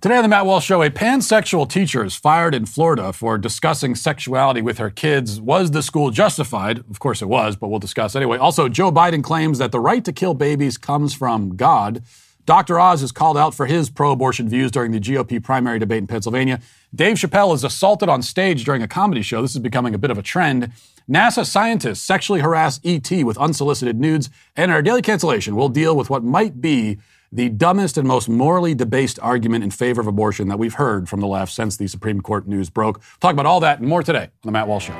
Today on the Matt Walsh Show, a pansexual teacher is fired in Florida for discussing sexuality with her kids. Was the school justified? Of course it was, but we'll discuss anyway. Also, Joe Biden claims that the right to kill babies comes from God. Dr. Oz is called out for his pro-abortion views during the GOP primary debate in Pennsylvania. Dave Chappelle is assaulted on stage during a comedy show. This is becoming a bit of a trend. NASA scientists sexually harass ET with unsolicited nudes. And in our daily cancellation, we'll deal with what might be the dumbest and most morally debased argument in favor of abortion that we've heard from the left since the Supreme Court news broke. We'll talk about all that and more today on The Matt Walsh Show.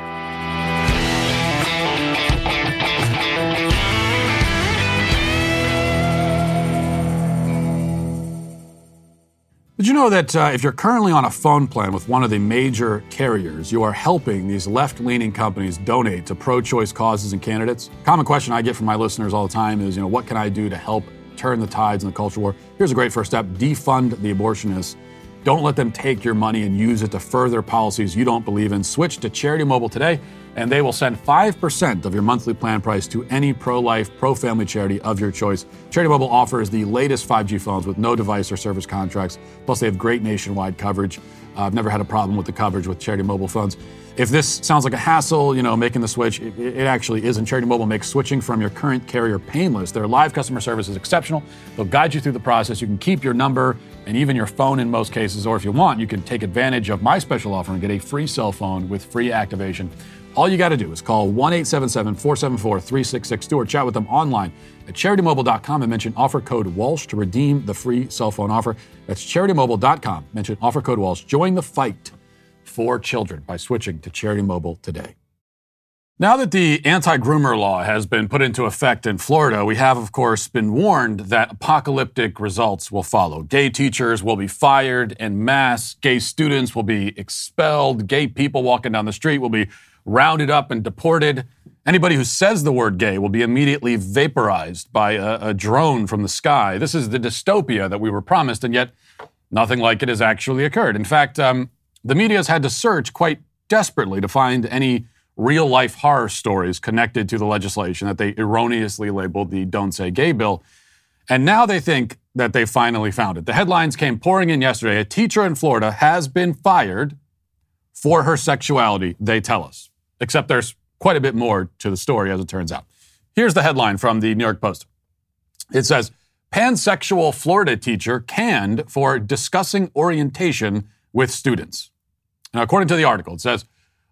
Did you know that if you're currently on a phone plan with one of the major carriers, you are helping these left-leaning companies donate to pro-choice causes and candidates? Common question I get from my listeners all the time is, what can I do to help turn the tides in the culture war? Here's a great first step. Defund the abortionists. Don't let them take your money and use it to further policies you don't believe in. Switch to Charity Mobile today, and they will send 5% of your monthly plan price to any pro-life, pro-family charity of your choice. Charity Mobile offers the latest 5G phones with no device or service contracts. Plus, they have great nationwide coverage. I've never had a problem with the coverage with Charity Mobile phones. If this sounds like a hassle, making the switch, it actually isn't. Charity Mobile makes switching from your current carrier painless. Their live customer service is exceptional. They'll guide you through the process. You can keep your number and even your phone in most cases, or if you want, you can take advantage of my special offer and get a free cell phone with free activation. All you got to do is call 1-877-474-3662 or chat with them online at CharityMobile.com and mention offer code Walsh to redeem the free cell phone offer. That's CharityMobile.com. Mention offer code Walsh. Join the fight for children by switching to Charity Mobile today. Now that the anti-groomer law has been put into effect in Florida, we have, of course, been warned that apocalyptic results will follow. Gay teachers will be fired en masse. Gay students will be expelled. Gay people walking down the street will be rounded up and deported. Anybody who says the word gay will be immediately vaporized by a drone from the sky. This is the dystopia that we were promised, and yet nothing like it has actually occurred. In fact, the media has had to search quite desperately to find any real-life horror stories connected to the legislation that they erroneously labeled the Don't Say Gay bill. And now they think that they finally found it. The headlines came pouring in yesterday. A teacher in Florida has been fired for her sexuality, they tell us. Except there's quite a bit more to the story, as it turns out. Here's the headline from the New York Post. It says, pansexual Florida teacher canned for discussing orientation with students. Now, according to the article, it says,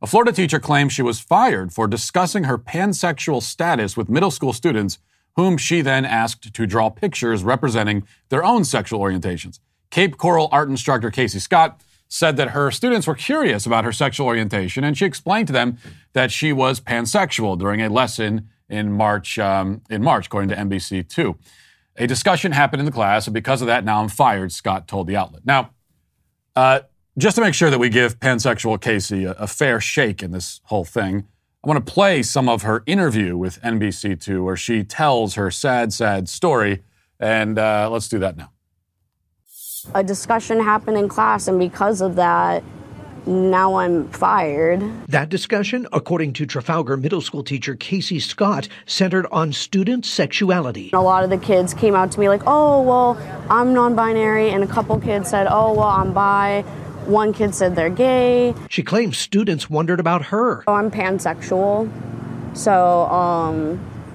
a Florida teacher claims she was fired for discussing her pansexual status with middle school students, whom she then asked to draw pictures representing their own sexual orientations. Cape Coral art instructor Casey Scott said that her students were curious about her sexual orientation, and she explained to them that she was pansexual during a lesson in March, according to NBC2. A discussion happened in the class, and because of that, now I'm fired, Scott told the outlet. Now, just to make sure that we give pansexual Casey a fair shake in this whole thing, I want to play some of her interview with NBC2 where she tells her sad, sad story, and let's do that now. A discussion happened in class, and because of that, now I'm fired. That discussion, according to Trafalgar Middle School teacher Casey Scott, centered on student sexuality. A lot of the kids came out to me like, oh, well, I'm non-binary, and a couple kids said, oh, well, I'm bi. One kid said they're gay. She claims students wondered about her. Oh, I'm pansexual, so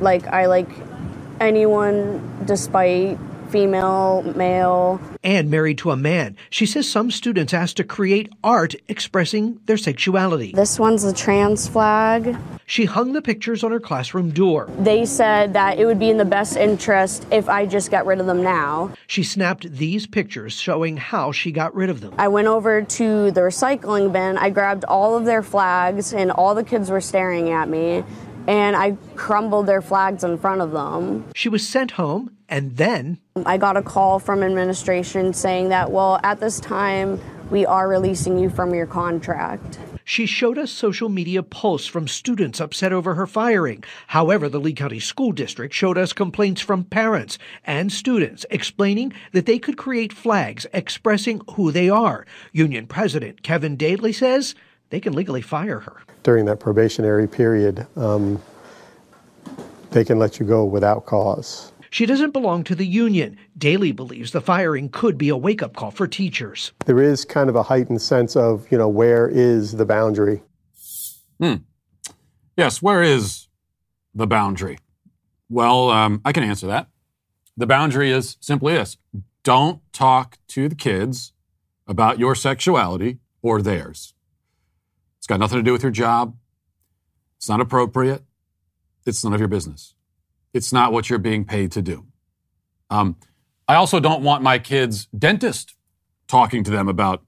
I like anyone despite female, male. And married to a man. She says some students asked to create art expressing their sexuality. This one's a trans flag. She hung the pictures on her classroom door. They said that it would be in the best interest if I just got rid of them now. She snapped these pictures showing how she got rid of them. I went over to the recycling bin. I grabbed all of their flags, and all the kids were staring at me, and I crumbled their flags in front of them. She was sent home, and then I got a call from administration saying that, well, at this time, we are releasing you from your contract. She showed us social media posts from students upset over her firing. However, the Lee County School District showed us complaints from parents and students explaining that they could create flags expressing who they are. Union President Kevin Daly says they can legally fire her. During that probationary period, they can let you go without cause. She doesn't belong to the union. Daly believes the firing could be a wake-up call for teachers. There is kind of a heightened sense of, you know, where is the boundary? Yes, where is the boundary? Well, I can answer that. The boundary is simply this. Don't talk to the kids about your sexuality or theirs. It's got nothing to do with your job. It's not appropriate. It's none of your business. It's not what you're being paid to do. I also don't want my kids' dentist talking to them about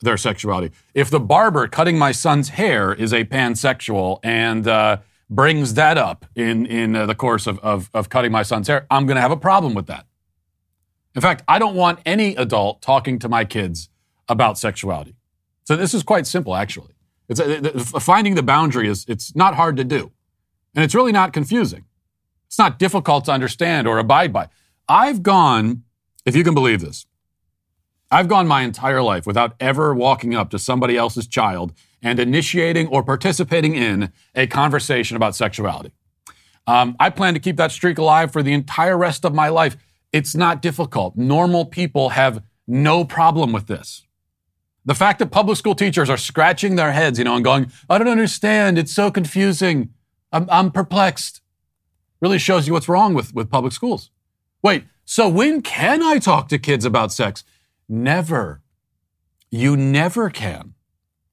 their sexuality. If the barber cutting my son's hair is a pansexual and brings that up in the course of cutting my son's hair, I'm going to have a problem with that. In fact, I don't want any adult talking to my kids about sexuality. So this is quite simple, actually. It's finding the boundary it's not hard to do. And it's really not confusing. It's not difficult to understand or abide by. I've gone, if you can believe this, I've gone my entire life without ever walking up to somebody else's child and initiating or participating in a conversation about sexuality. I plan to keep that streak alive for the entire rest of my life. It's not difficult. Normal people have no problem with this. The fact that public school teachers are scratching their heads, and going, I don't understand. It's so confusing. I'm perplexed. Really shows you what's wrong with public schools. Wait, so when can I talk to kids about sex? Never. You never can.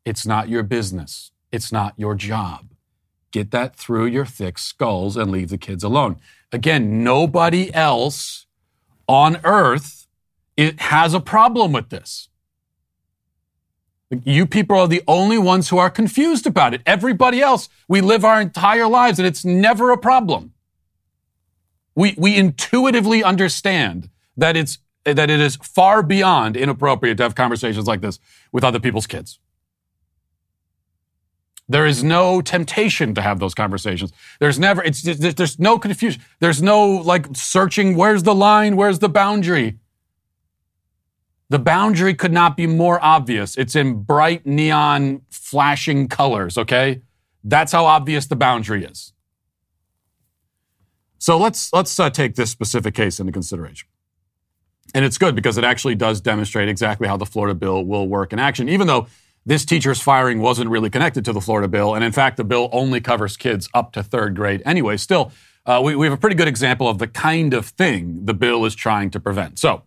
It's not your business. It's not your job. Get that through your thick skulls and leave the kids alone. Again, nobody else on earth has a problem with this. You people are the only ones who are confused about it. Everybody else, we live our entire lives and it's never a problem. We intuitively understand that it is far beyond inappropriate to have conversations like this with other people's kids. There is no temptation to have those conversations. There's no confusion. There's no searching, where's the line? Where's the boundary? The boundary could not be more obvious. It's in bright neon flashing colors, okay? That's how obvious the boundary is. So let's take this specific case into consideration. And it's good because it actually does demonstrate exactly how the Florida bill will work in action, even though this teacher's firing wasn't really connected to the Florida bill. And in fact, the bill only covers kids up to third grade anyway. Still, we have a pretty good example of the kind of thing the bill is trying to prevent. So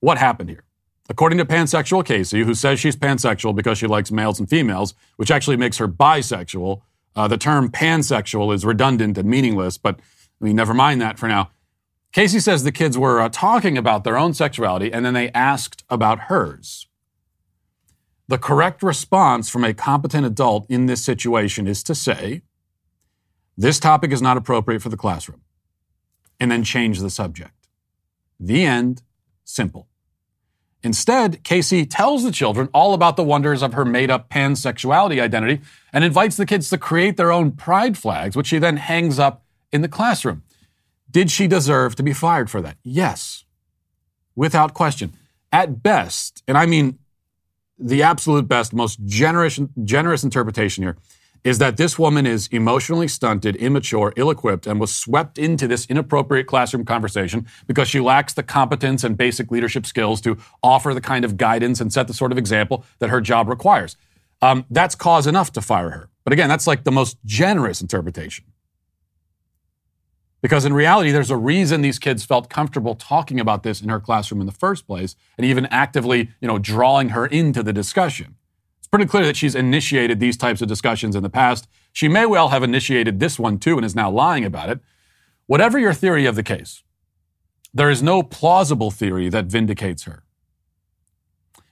what happened here? According to pansexual Casey, who says she's pansexual because she likes males and females, which actually makes her bisexual, the term pansexual is redundant and meaningless, but never mind that for now. Casey says the kids were talking about their own sexuality, and then they asked about hers. The correct response from a competent adult in this situation is to say, this topic is not appropriate for the classroom, and then change the subject. The end. Simple. Instead, Casey tells the children all about the wonders of her made-up pansexuality identity and invites the kids to create their own pride flags, which she then hangs up in the classroom. Did she deserve to be fired for that? Yes, without question. at best, and I mean the absolute best, most generous interpretation here, is that this woman is emotionally stunted, immature, ill-equipped, and was swept into this inappropriate classroom conversation because she lacks the competence and basic leadership skills to offer the kind of guidance and set the sort of example that her job requires. That's cause enough to fire her. But again, that's like the most generous interpretation. Because in reality, there's a reason these kids felt comfortable talking about this in her classroom in the first place, and even actively, drawing her into the discussion. It's pretty clear that she's initiated these types of discussions in the past. She may well have initiated this one too and is now lying about it. Whatever your theory of the case, there is no plausible theory that vindicates her.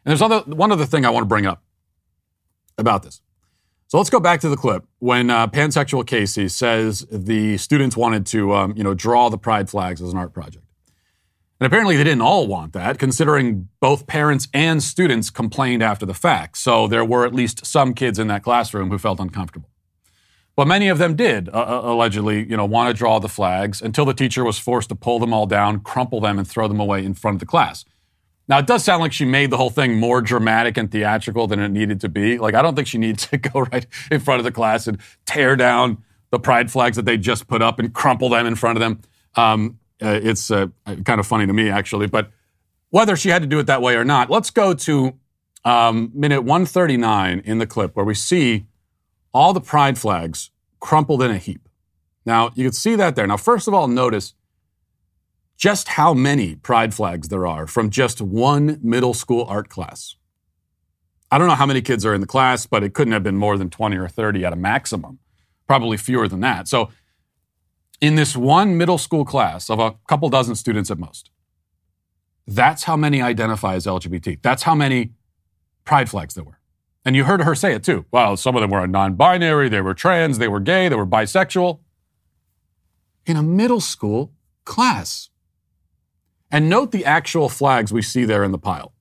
And there's one other thing I want to bring up about this. So let's go back to the clip when pansexual Casey says the students wanted to, draw the pride flags as an art project. And apparently they didn't all want that, considering both parents and students complained after the fact. So there were at least some kids in that classroom who felt uncomfortable. But many of them did allegedly, want to draw the flags until the teacher was forced to pull them all down, crumple them, and throw them away in front of the class. Now, it does sound like she made the whole thing more dramatic and theatrical than it needed to be. I don't think she needs to go right in front of the class and tear down the pride flags that they just put up and crumple them in front of them. It's kind of funny to me, actually. But whether she had to do it that way or not, let's go to minute 139 in the clip where we see all the pride flags crumpled in a heap. Now, you can see that there. Now, first of all, notice just how many pride flags there are from just one middle school art class. I don't know how many kids are in the class, but it couldn't have been more than 20 or 30 at a maximum, probably fewer than that. So in this one middle school class of a couple dozen students at most, that's how many identify as LGBT. That's how many pride flags there were. And you heard her say it too. Well, some of them were non-binary, they were trans, they were gay, they were bisexual. In a middle school class. And note the actual flags we see there in the pile.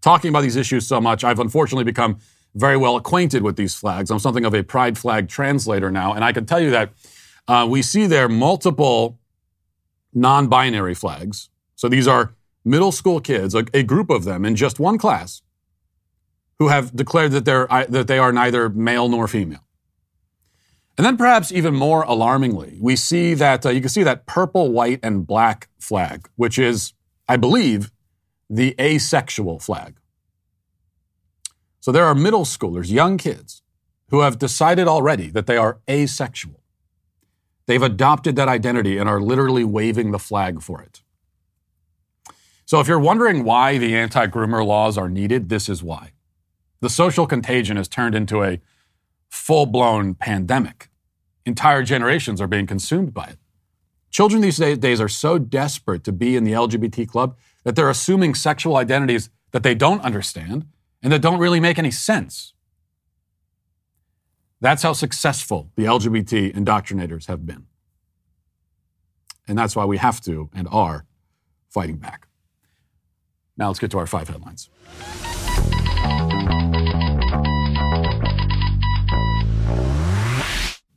Talking about these issues so much, I've unfortunately become very well acquainted with these flags. I'm something of a pride flag translator now, and I can tell you that we see there multiple non-binary flags. So these are middle school kids, a group of them in just one class, who have declared that they are neither male nor female. And then perhaps even more alarmingly, we see that you can see that purple, white, and black flag, which is, I believe, the asexual flag. So there are middle schoolers, young kids, who have decided already that they are asexual. They've adopted that identity and are literally waving the flag for it. So if you're wondering why the anti-groomer laws are needed, this is why. The social contagion has turned into a full-blown pandemic. Entire generations are being consumed by it. Children these days are so desperate to be in the LGBT club that they're assuming sexual identities that they don't understand and that don't really make any sense. That's how successful the LGBT indoctrinators have been. And that's why we have to and are fighting back. Now let's get to our 5 headlines.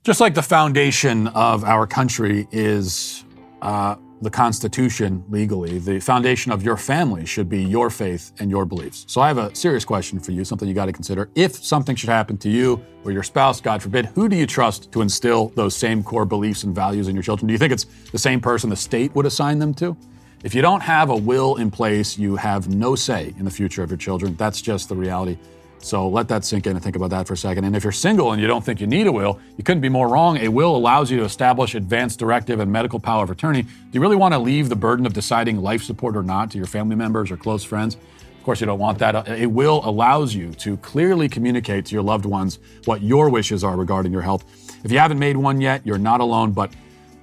Just like the foundation of our country is the Constitution legally, the foundation of your family should be your faith and your beliefs. So I have a serious question for you, something you got to consider. If something should happen to you or your spouse, God forbid, who do you trust to instill those same core beliefs and values in your children? Do you think it's the same person the state would assign them to? If you don't have a will in place, you have no say in the future of your children. That's just the reality. So let that sink in and think about that for a second. And if you're single and you don't think you need a will, you couldn't be more wrong. A will allows you to establish advance directive and medical power of attorney. Do you really want to leave the burden of deciding life support or not to your family members or close friends? Of course, you don't want that. A will allows you to clearly communicate to your loved ones what your wishes are regarding your health. If you haven't made one yet, you're not alone, but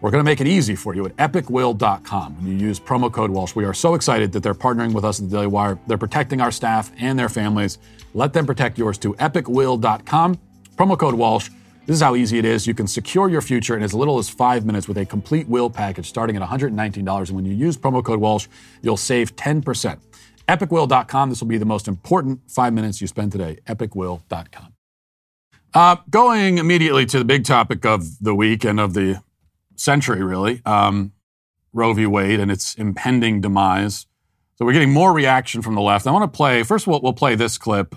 we're going to make it easy for you at EpicWill.com. When you use promo code Walsh, we are so excited that they're partnering with us at the Daily Wire. They're protecting our staff and their families. Let them protect yours too. EpicWill.com, promo code Walsh. This is how easy it is. You can secure your future in as little as 5 minutes with a complete will package starting at $119. And when you use promo code Walsh, you'll save 10%. EpicWill.com. This will be the most important 5 minutes you spend today. EpicWill.com. Going immediately to the big topic of the week and of the century, really, Roe v. Wade and its impending demise. So we're getting more reaction from the left. I want to play, first of all, we'll play this clip.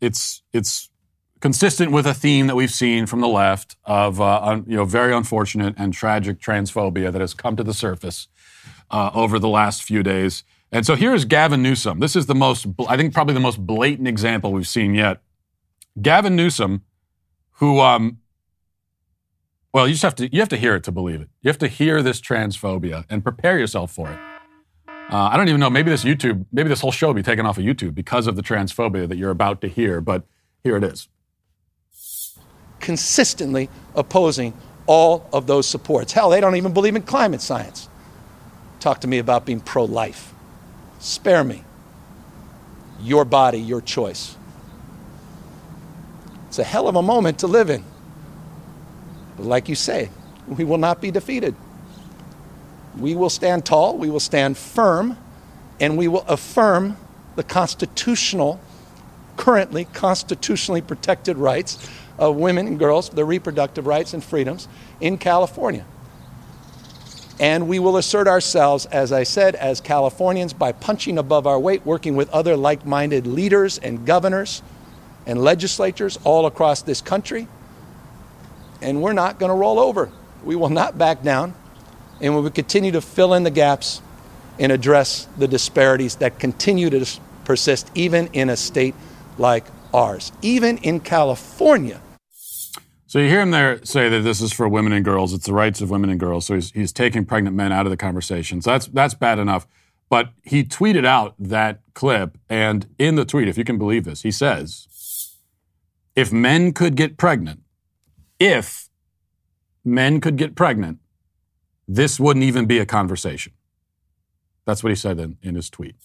It's consistent with a theme that we've seen from the left of very unfortunate and tragic transphobia that has come to the surface over the last few days. And so here is Gavin Newsom. This is the most, I think, probably the most blatant example we've seen yet. Gavin Newsom, who, well, you have to hear it to believe it. You have to hear this transphobia and prepare yourself for it. I don't even know. Maybe this whole show will be taken off of YouTube because of the transphobia that you're about to hear. But here it is. Consistently opposing all of those supports. Hell, they don't even believe in climate science. Talk to me about being pro-life. Spare me. Your body, your choice. It's a hell of a moment to live in. But like you say, we will not be defeated. We will stand tall, we will stand firm, and we will affirm the currently protected rights of women and girls, their reproductive rights and freedoms in California. And we will assert ourselves, as I said, as Californians by punching above our weight, working with other like-minded leaders and governors and legislatures all across this country. And we're not going to roll over. We will not back down. And we will continue to fill in the gaps and address the disparities that continue to persist, even in a state like ours, even in California. So you hear him there say that this is for women and girls. It's the rights of women and girls. So he's taking pregnant men out of the conversation. So that's bad enough. But he tweeted out that clip. And in the tweet, if you can believe this, he says, if men could get pregnant, this wouldn't even be a conversation. That's what he said in his tweet,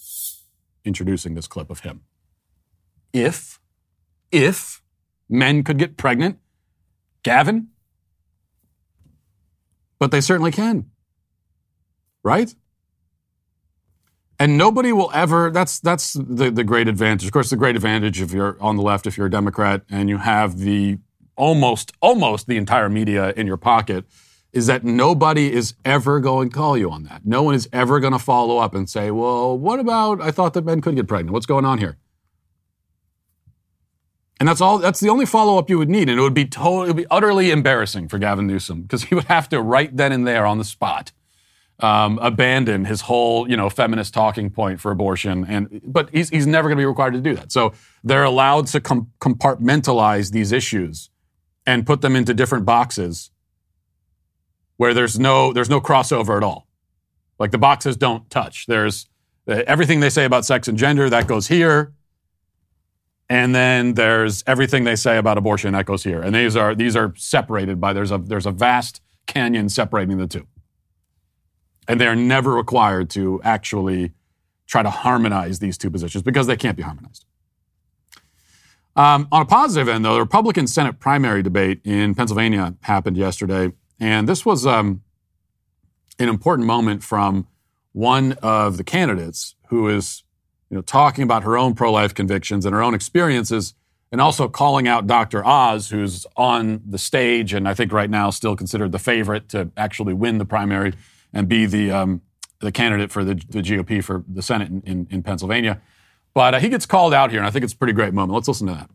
introducing this clip of him. If men could get pregnant, Gavin, but they certainly can, right? And nobody will ever, that's the great advantage. Of course, the great advantage if you're on the left, if you're a Democrat, and you have the almost the entire media in your pocket, is that nobody is ever going to call you on that. No one is ever going to follow up and say, well, what about, I thought that men could get pregnant. What's going on here? And that's the only follow-up you would need. And it would be utterly embarrassing for Gavin Newsom because he would have to right then and there on the spot abandon his whole, feminist talking point for abortion. But he's never going to be required to do that. So they're allowed to compartmentalize these issues and put them into different boxes where there's no crossover at all. Like the boxes don't touch. There's everything they say about sex and gender that goes here. And then there's everything they say about abortion that goes here. And these are separated by there's a vast canyon separating the two. And they're never required to actually try to harmonize these two positions because they can't be harmonized. On a positive end, though, the Republican Senate primary debate in Pennsylvania happened yesterday. And this was an important moment from one of the candidates who is, talking about her own pro-life convictions and her own experiences, and also calling out Dr. Oz, who's on the stage and I think right now still considered the favorite to actually win the primary and be the candidate for the GOP for the Senate in Pennsylvania. But he gets called out here, and I think it's a pretty great moment. Let's listen to that.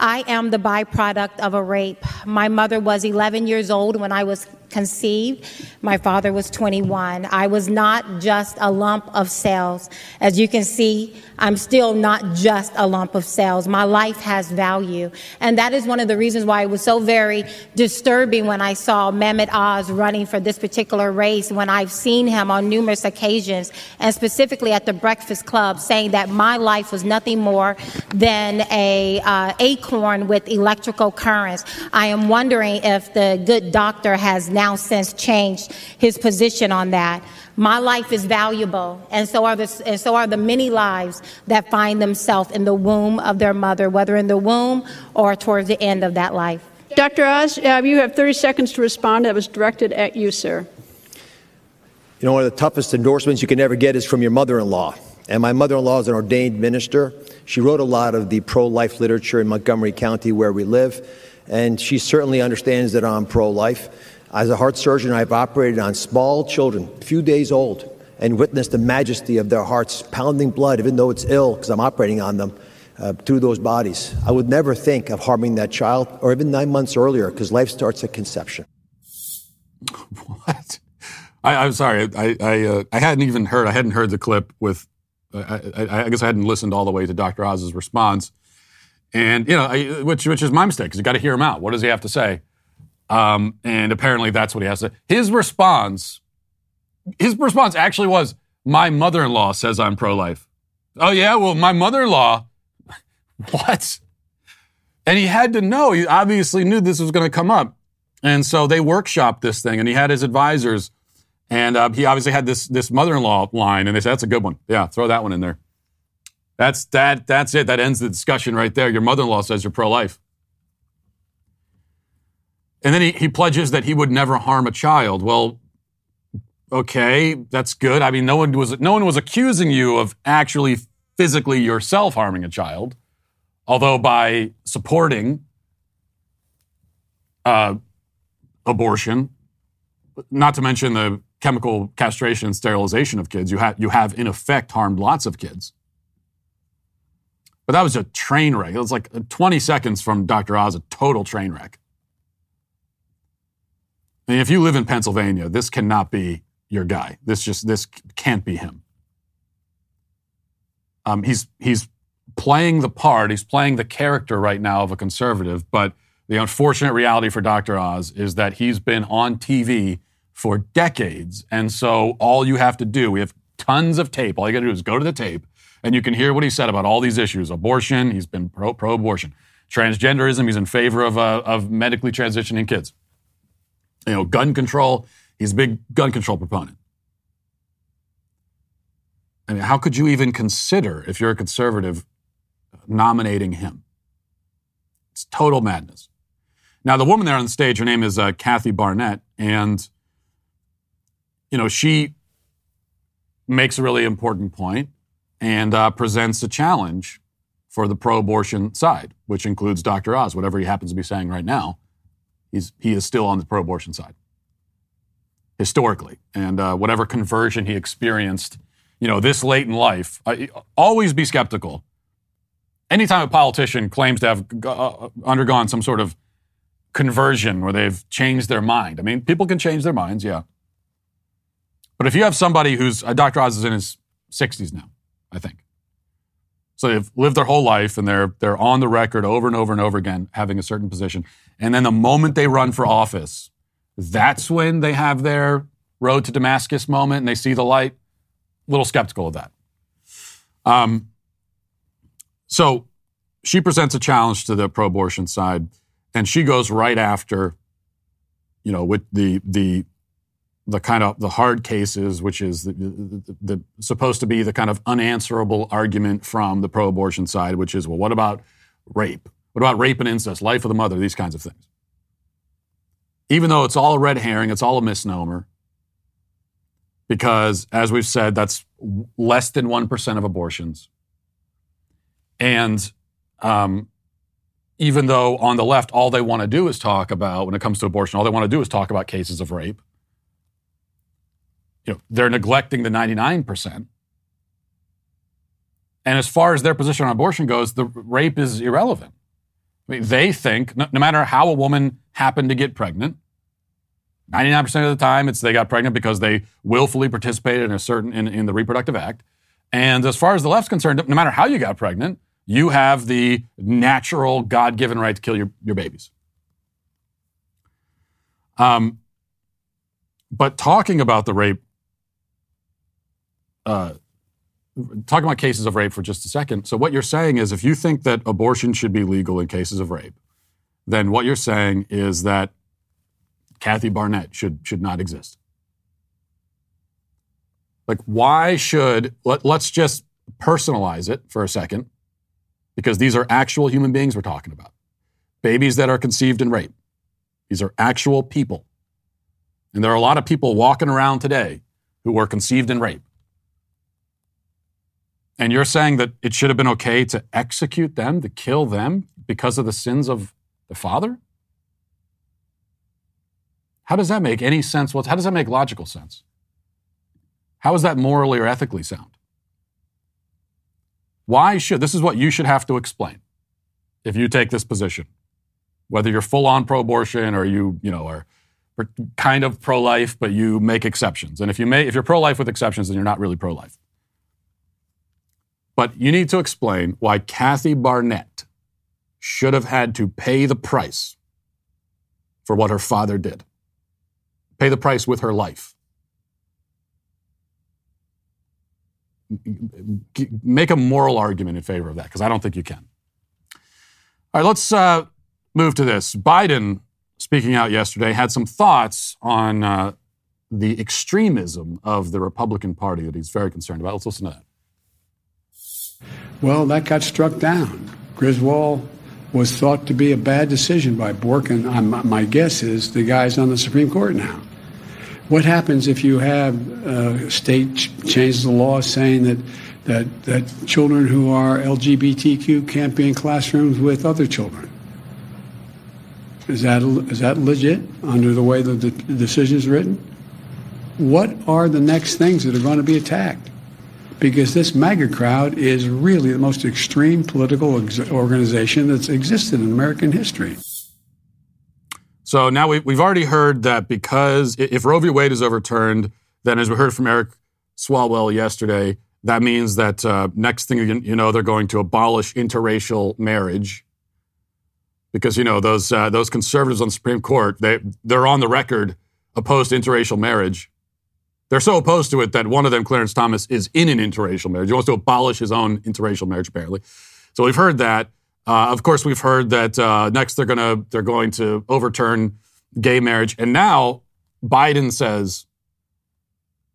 I am the byproduct of a rape. My mother was 11 years old when I was conceived. My father was 21. I was not just a lump of cells. As you can see, I'm still not just a lump of cells. My life has value. And that is one of the reasons why it was so very disturbing when I saw Mehmet Oz running for this particular race, when I've seen him on numerous occasions, and specifically at the Breakfast Club, saying that my life was nothing more than a acorn with electrical currents. I am wondering if the good doctor has now since changed his position on that. My life is valuable, and so are the many lives that find themselves in the womb of their mother, whether in the womb or towards the end of that life. Dr. Oz, you have 30 seconds to respond. That was directed at you, sir. One of the toughest endorsements you can ever get is from your mother-in-law. And my mother-in-law is an ordained minister. She wrote a lot of the pro-life literature in Montgomery County where we live, and she certainly understands that I'm pro-life. As a heart surgeon, I've operated on small children, a few days old, and witness the majesty of their hearts pounding blood, even though it's ill, because I'm operating on them, through those bodies. I would never think of harming that child, or even 9 months earlier, because life starts at conception. What? I'm sorry. I hadn't even heard. I hadn't heard the clip with. I guess I hadn't listened all the way to Dr. Oz's response, and which is my mistake, because you got to hear him out. What does he have to say? And apparently that's what he has to say. His response actually was, "My mother-in-law says I'm pro-life." Oh yeah, well my mother-in-law, what? And he had to know. He obviously knew this was going to come up, and so they workshopped this thing, and he had his advisors. And he obviously had this mother-in-law line, and they said, that's a good one. Yeah, throw that one in there. That's it. That ends the discussion right there. Your mother-in-law says you're pro-life. And then he pledges that he would never harm a child. Well, okay, that's good. I mean, no one was accusing you of actually physically yourself harming a child, although by supporting abortion, not to mention the chemical castration and sterilization of kids, you have in effect harmed lots of kids. But that was a train wreck. It was like 20 seconds from Dr. Oz, a total train wreck. And if you live in Pennsylvania, this cannot be your guy. This can't be him. He's playing the part. He's playing the character right now of a conservative, but the unfortunate reality for Dr. Oz is that he's been on TV for decades. And so all you have to do, we have tons of tape. All you got to do is go to the tape and you can hear what he said about all these issues. Abortion, he's been pro-abortion. Transgenderism, he's in favor of medically transitioning kids. You know, gun control, he's a big gun control proponent. I mean, how could you even consider, if you're a conservative, nominating him? It's total madness. Now, the woman there on the stage, her name is Kathy Barnett, and, she makes a really important point and presents a challenge for the pro-abortion side, which includes Dr. Oz. Whatever he happens to be saying right now, he is still on the pro-abortion side, historically. And whatever conversion he experienced, this late in life, always be skeptical. Anytime a politician claims to have undergone some sort of conversion where they've changed their mind. I mean, people can change their minds, yeah. But if you have somebody who's, Dr. Oz is in his 60s now, I think. So they've lived their whole life and they're on the record over and over and over again, having a certain position. And then the moment they run for office, that's when they have their road to Damascus moment and they see the light. A little skeptical of that. So she presents a challenge to the pro-abortion side, and she goes right after, with the kind of the hard cases, which is the supposed to be the kind of unanswerable argument from the pro-abortion side, which is, well, what about rape? What about rape and incest, life of the mother, these kinds of things? Even though it's all a red herring, it's all a misnomer, because as we've said, that's less than 1% of abortions. And even though on the left, all they want to do is talk about, when it comes to abortion, all they want to do is talk about cases of rape. They're neglecting the 99%. And as far as their position on abortion goes, the rape is irrelevant. I mean, they think no matter how a woman happened to get pregnant, 99% of the time it's they got pregnant because they willfully participated in the reproductive act. And as far as the left's concerned, no matter how you got pregnant, you have the natural God-given right to kill your babies. But talking about the rape, talking about cases of rape for just a second. So what you're saying is if you think that abortion should be legal in cases of rape, then what you're saying is that Kathy Barnett should not exist. Like, why should, let's just personalize it for a second, because these are actual human beings we're talking about. Babies that are conceived in rape. These are actual people. And there are a lot of people walking around today who were conceived in rape. And you're saying that it should have been okay to execute them, to kill them, because of the sins of the father? How does that make any sense? How does that make logical sense? How is that morally or ethically sound? Why should, this is what you should have to explain if you take this position, whether you're full on pro-abortion or you are kind of pro-life, but you make exceptions. And if you're pro-life with exceptions, then you're not really pro-life. But you need to explain why Kathy Barnett should have had to pay the price for what her father did. Pay the price with her life. Make a moral argument in favor of that, because I don't think you can. All right, let's move to this. Biden, speaking out yesterday, had some thoughts on the extremism of the Republican Party that he's very concerned about. Let's listen to that. Well, that got struck down. Griswold was thought to be a bad decision by Bork, and my guess is the guy's on the Supreme Court now. What happens if you have state changes the law saying that children who are LGBTQ can't be in classrooms with other children? Is that legit under the way the decision is written? What are the next things that are going to be attacked? Because this MAGA crowd is really the most extreme political organization that's existed in American history. So now we've already heard that because if Roe v. Wade is overturned, then as we heard from Eric Swalwell yesterday, that means that next thing you know, they're going to abolish interracial marriage because, you know, those conservatives on the Supreme Court, they're on the record opposed to interracial marriage. They're so opposed to it that one of them, Clarence Thomas, is in an interracial marriage. He wants to abolish his own interracial marriage, apparently. So we've heard that. Of course, we've heard that next they're going to overturn gay marriage. And now Biden says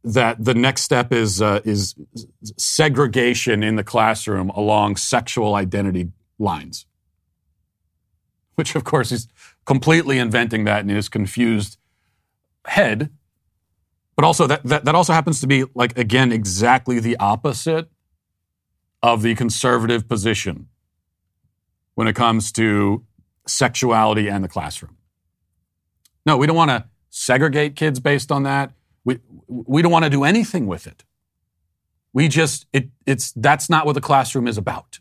that the next step is segregation in the classroom along sexual identity lines, which, of course, he's completely inventing that in his confused head. But also, that also happens to be, like, again, exactly the opposite of the conservative position when it comes to sexuality and the classroom. No, we don't want to segregate kids based on that. We don't want to do anything with it. We just, that's not what the classroom is about.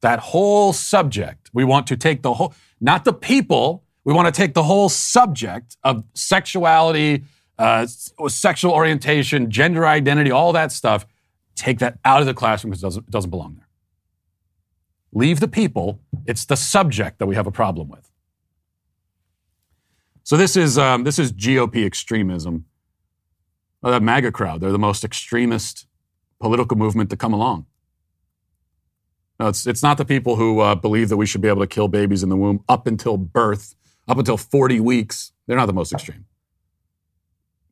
That whole subject, we want to take the whole, not the people, we want to take the whole subject of sexuality, sexual orientation, gender identity, all that stuff, take that out of the classroom because it doesn't belong there. Leave the people. It's the subject that we have a problem with. So this is GOP extremism. Oh, that MAGA crowd, they're the most extremist political movement to come along. No, it's not the people who believe that we should be able to kill babies in the womb up until birth, up until 40 weeks. They're not the most extreme.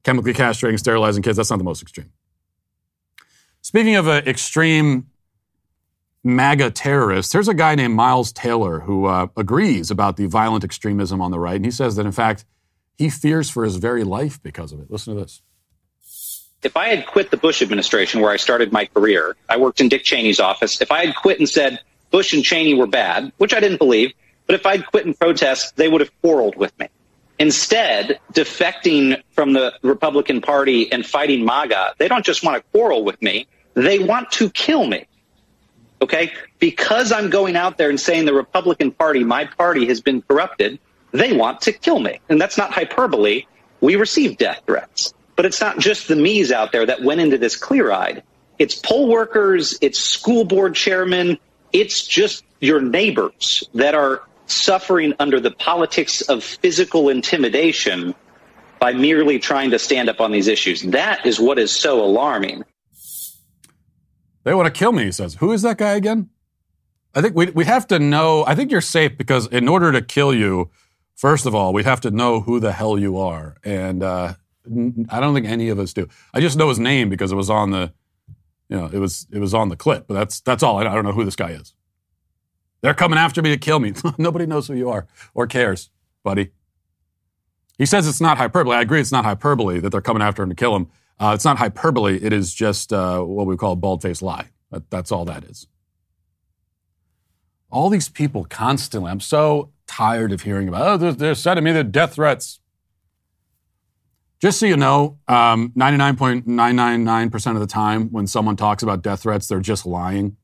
Chemically castrating, sterilizing kids, that's not the most extreme. Speaking of extreme MAGA terrorists, there's a guy named Miles Taylor who agrees about the violent extremism on the right, and he says that, in fact, he fears for his very life because of it. Listen to this. If I had quit the Bush administration, where I started my career, I worked in Dick Cheney's office. If I had quit and said Bush and Cheney were bad, which I didn't believe, but if I'd quit and protest, they would have quarreled with me. Instead, defecting from the Republican Party and fighting MAGA, they don't just want to quarrel with me. They want to kill me. Okay? Because I'm going out there and saying the Republican Party, my party, has been corrupted, they want to kill me. And that's not hyperbole. We receive death threats. But it's not just the me's out there that went into this clear-eyed. It's poll workers, it's school board chairmen, it's just your neighbors that are suffering under the politics of physical intimidation by merely trying to stand up on these issues. That is what is so alarming. They want to kill me, he says. Who is that guy again? I think we have to know. I think you're safe because in order to kill you, first of all, we have to know who the hell you are. And I don't think any of us do. I just know his name because it was on the, you know, it was on the clip. But that's all. I don't know who this guy is. They're coming after me to kill me. Nobody knows who you are or cares, buddy. He says it's not hyperbole. I agree it's not hyperbole that they're coming after him to kill him. It's not hyperbole. It is just what we call a bald-faced lie. That's all that is. All these people constantly, I'm so tired of hearing about, they're sending me the death threats. Just so you know, 99.999% of the time when someone talks about death threats, they're just lying.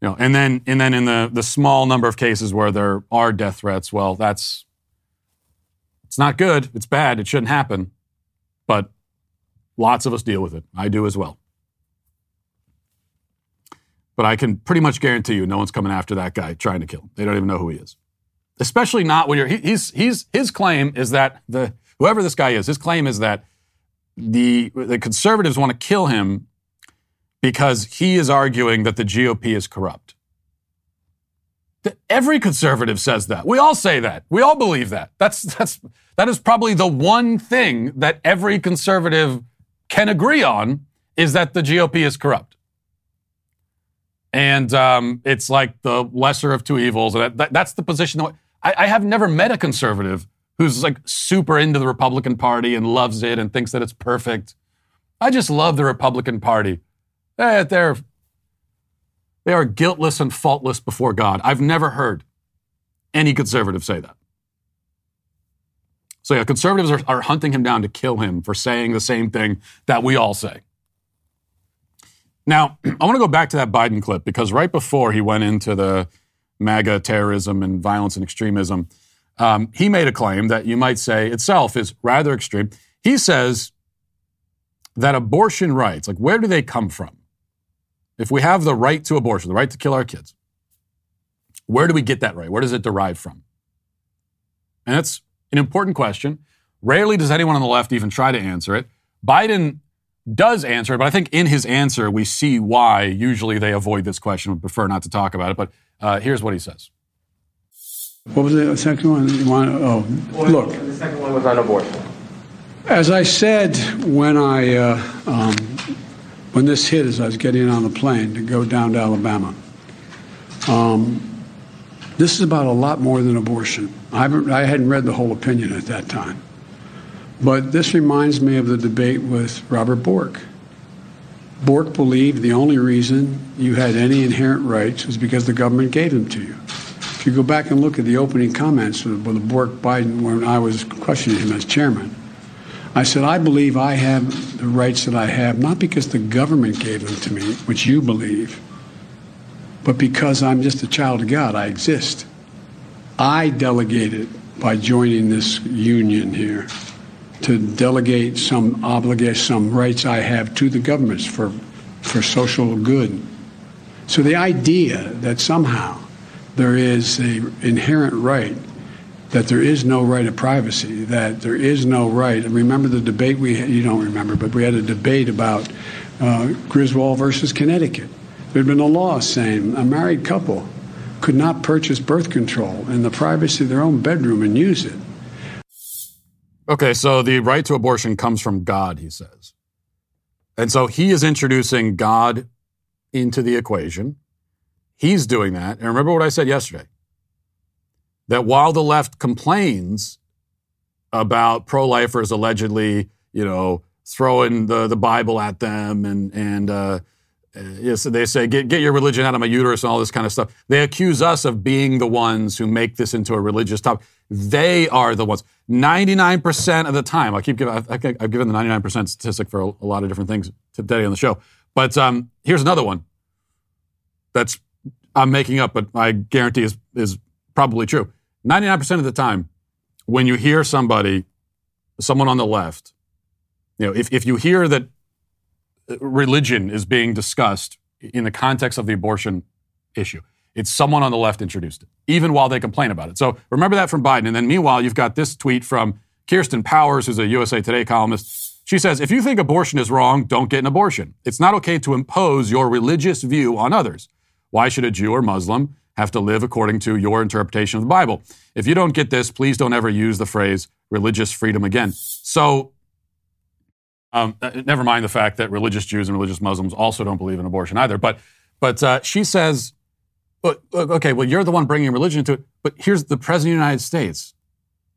You know, and then in the small number of cases where there are death threats, well, it's not good. It's bad. It shouldn't happen. But lots of us deal with it. I do as well. But I can pretty much guarantee you no one's coming after that guy trying to kill him. They don't even know who he is. Especially not when his claim is that whoever this guy is, his claim is that the conservatives want to kill him because he is arguing that the GOP is corrupt. Every conservative says that. We all say that. We all believe that. That is probably the one thing that every conservative can agree on is that the GOP is corrupt. And it's like the lesser of two evils. That's the position. I have never met a conservative who's like super into the Republican Party and loves it and thinks that it's perfect. I just love the Republican Party. They are guiltless and faultless before God. I've never heard any conservative say that. So yeah, conservatives are hunting him down to kill him for saying the same thing that we all say. Now, I want to go back to that Biden clip because right before he went into the MAGA terrorism and violence and extremism, he made a claim that you might say itself is rather extreme. He says that abortion rights, like where do they come from? If we have the right to abortion, the right to kill our kids, where do we get that right? Where does it derive from? And that's an important question. Rarely does anyone on the left even try to answer it. Biden does answer it, but I think in his answer, we see why usually they avoid this question, would prefer not to talk about it, but here's what he says. What was the second one? Look. The second one was on abortion. As I said when this hit as I was getting on the plane to go down to Alabama, this is about a lot more than abortion. I hadn't read the whole opinion at that time. But this reminds me of the debate with Robert Bork. Bork believed the only reason you had any inherent rights was because the government gave them to you. If you go back and look at the opening comments with Bork Biden when I was questioning him as chairman, I said, I believe I have the rights that I have, not because the government gave them to me, which you believe, but because I'm just a child of God. I exist. I delegated by joining this union here to delegate some obligation, some rights I have to the governments for social good. So the idea that somehow there is an inherent right, that there is no right of privacy, that there is no right. And remember the debate we had, you don't remember, but we had a debate about Griswold versus Connecticut. There had been a law saying a married couple could not purchase birth control in the privacy of their own bedroom and use it. Okay, so the right to abortion comes from God, he says. And so he is introducing God into the equation. He's doing that. And remember what I said yesterday, that while the left complains about pro-lifers allegedly, you know, throwing the Bible at them and they say, get your religion out of my uterus and all this kind of stuff. They accuse us of being the ones who make this into a religious topic. They are the ones. 99% of the time, I've given the 99% statistic for a lot of different things today on the show. But here's another one that's I'm making up, but I guarantee is probably true. 99% of the time, when you hear someone on the left, you know, if you hear that religion is being discussed in the context of the abortion issue, it's someone on the left introduced it, even while they complain about it. So remember that from Biden. And then meanwhile, you've got this tweet from Kirsten Powers, who's a USA Today columnist. She says, if you think abortion is wrong, don't get an abortion. It's not okay to impose your religious view on others. Why should a Jew or Muslim have to live according to your interpretation of the Bible? If you don't get this, please don't ever use the phrase religious freedom again. So never mind the fact that religious Jews and religious Muslims also don't believe in abortion either. But she says, okay, well, you're the one bringing religion into it. But here's the President of the United States,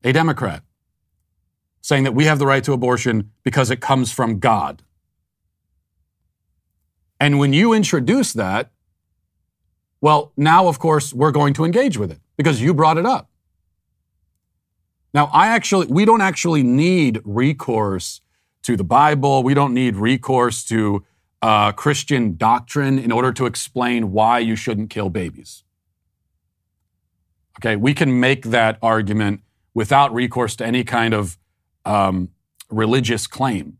a Democrat, saying that we have the right to abortion because it comes from God. And when you introduce that, well, now, of course, we're going to engage with it because you brought it up. Now, we don't actually need recourse to the Bible. We don't need recourse to Christian doctrine in order to explain why you shouldn't kill babies. Okay, we can make that argument without recourse to any kind of religious claim.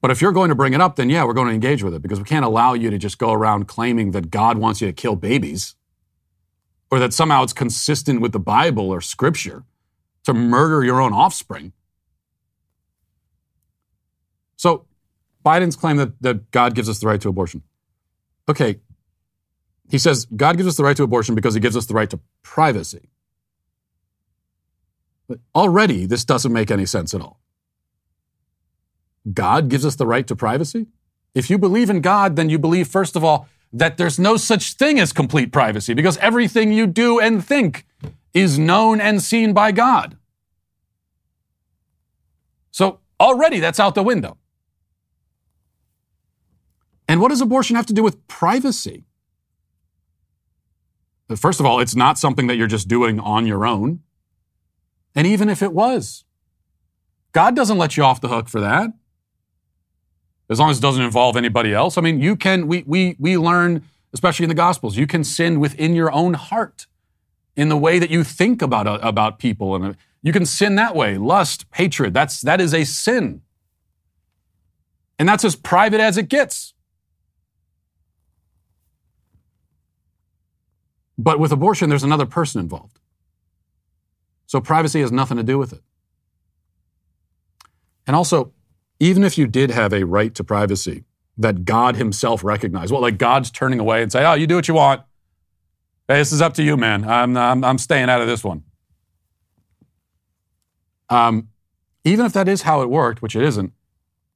But if you're going to bring it up, then yeah, we're going to engage with it, because we can't allow you to just go around claiming that God wants you to kill babies, or that somehow it's consistent with the Bible or Scripture to murder your own offspring. So Biden's claim that God gives us the right to abortion. Okay, he says God gives us the right to abortion because he gives us the right to privacy. But already, this doesn't make any sense at all. God gives us the right to privacy? If you believe in God, then you believe, first of all, that there's no such thing as complete privacy, because everything you do and think is known and seen by God. So already that's out the window. And what does abortion have to do with privacy? First of all, it's not something that you're just doing on your own. And even if it was, God doesn't let you off the hook for that, as long as it doesn't involve anybody else. I mean, you can, we learn, especially in the Gospels, you can sin within your own heart in the way that you think about people. And you can sin that way, lust, hatred. That is a sin. And that's as private as it gets. But with abortion, there's another person involved. So privacy has nothing to do with it. And also, even if you did have a right to privacy that God himself recognized, well, like God's turning away and saying, oh, you do what you want. Hey, this is up to you, man. I'm staying out of this one. Even if that is how it worked, which it isn't,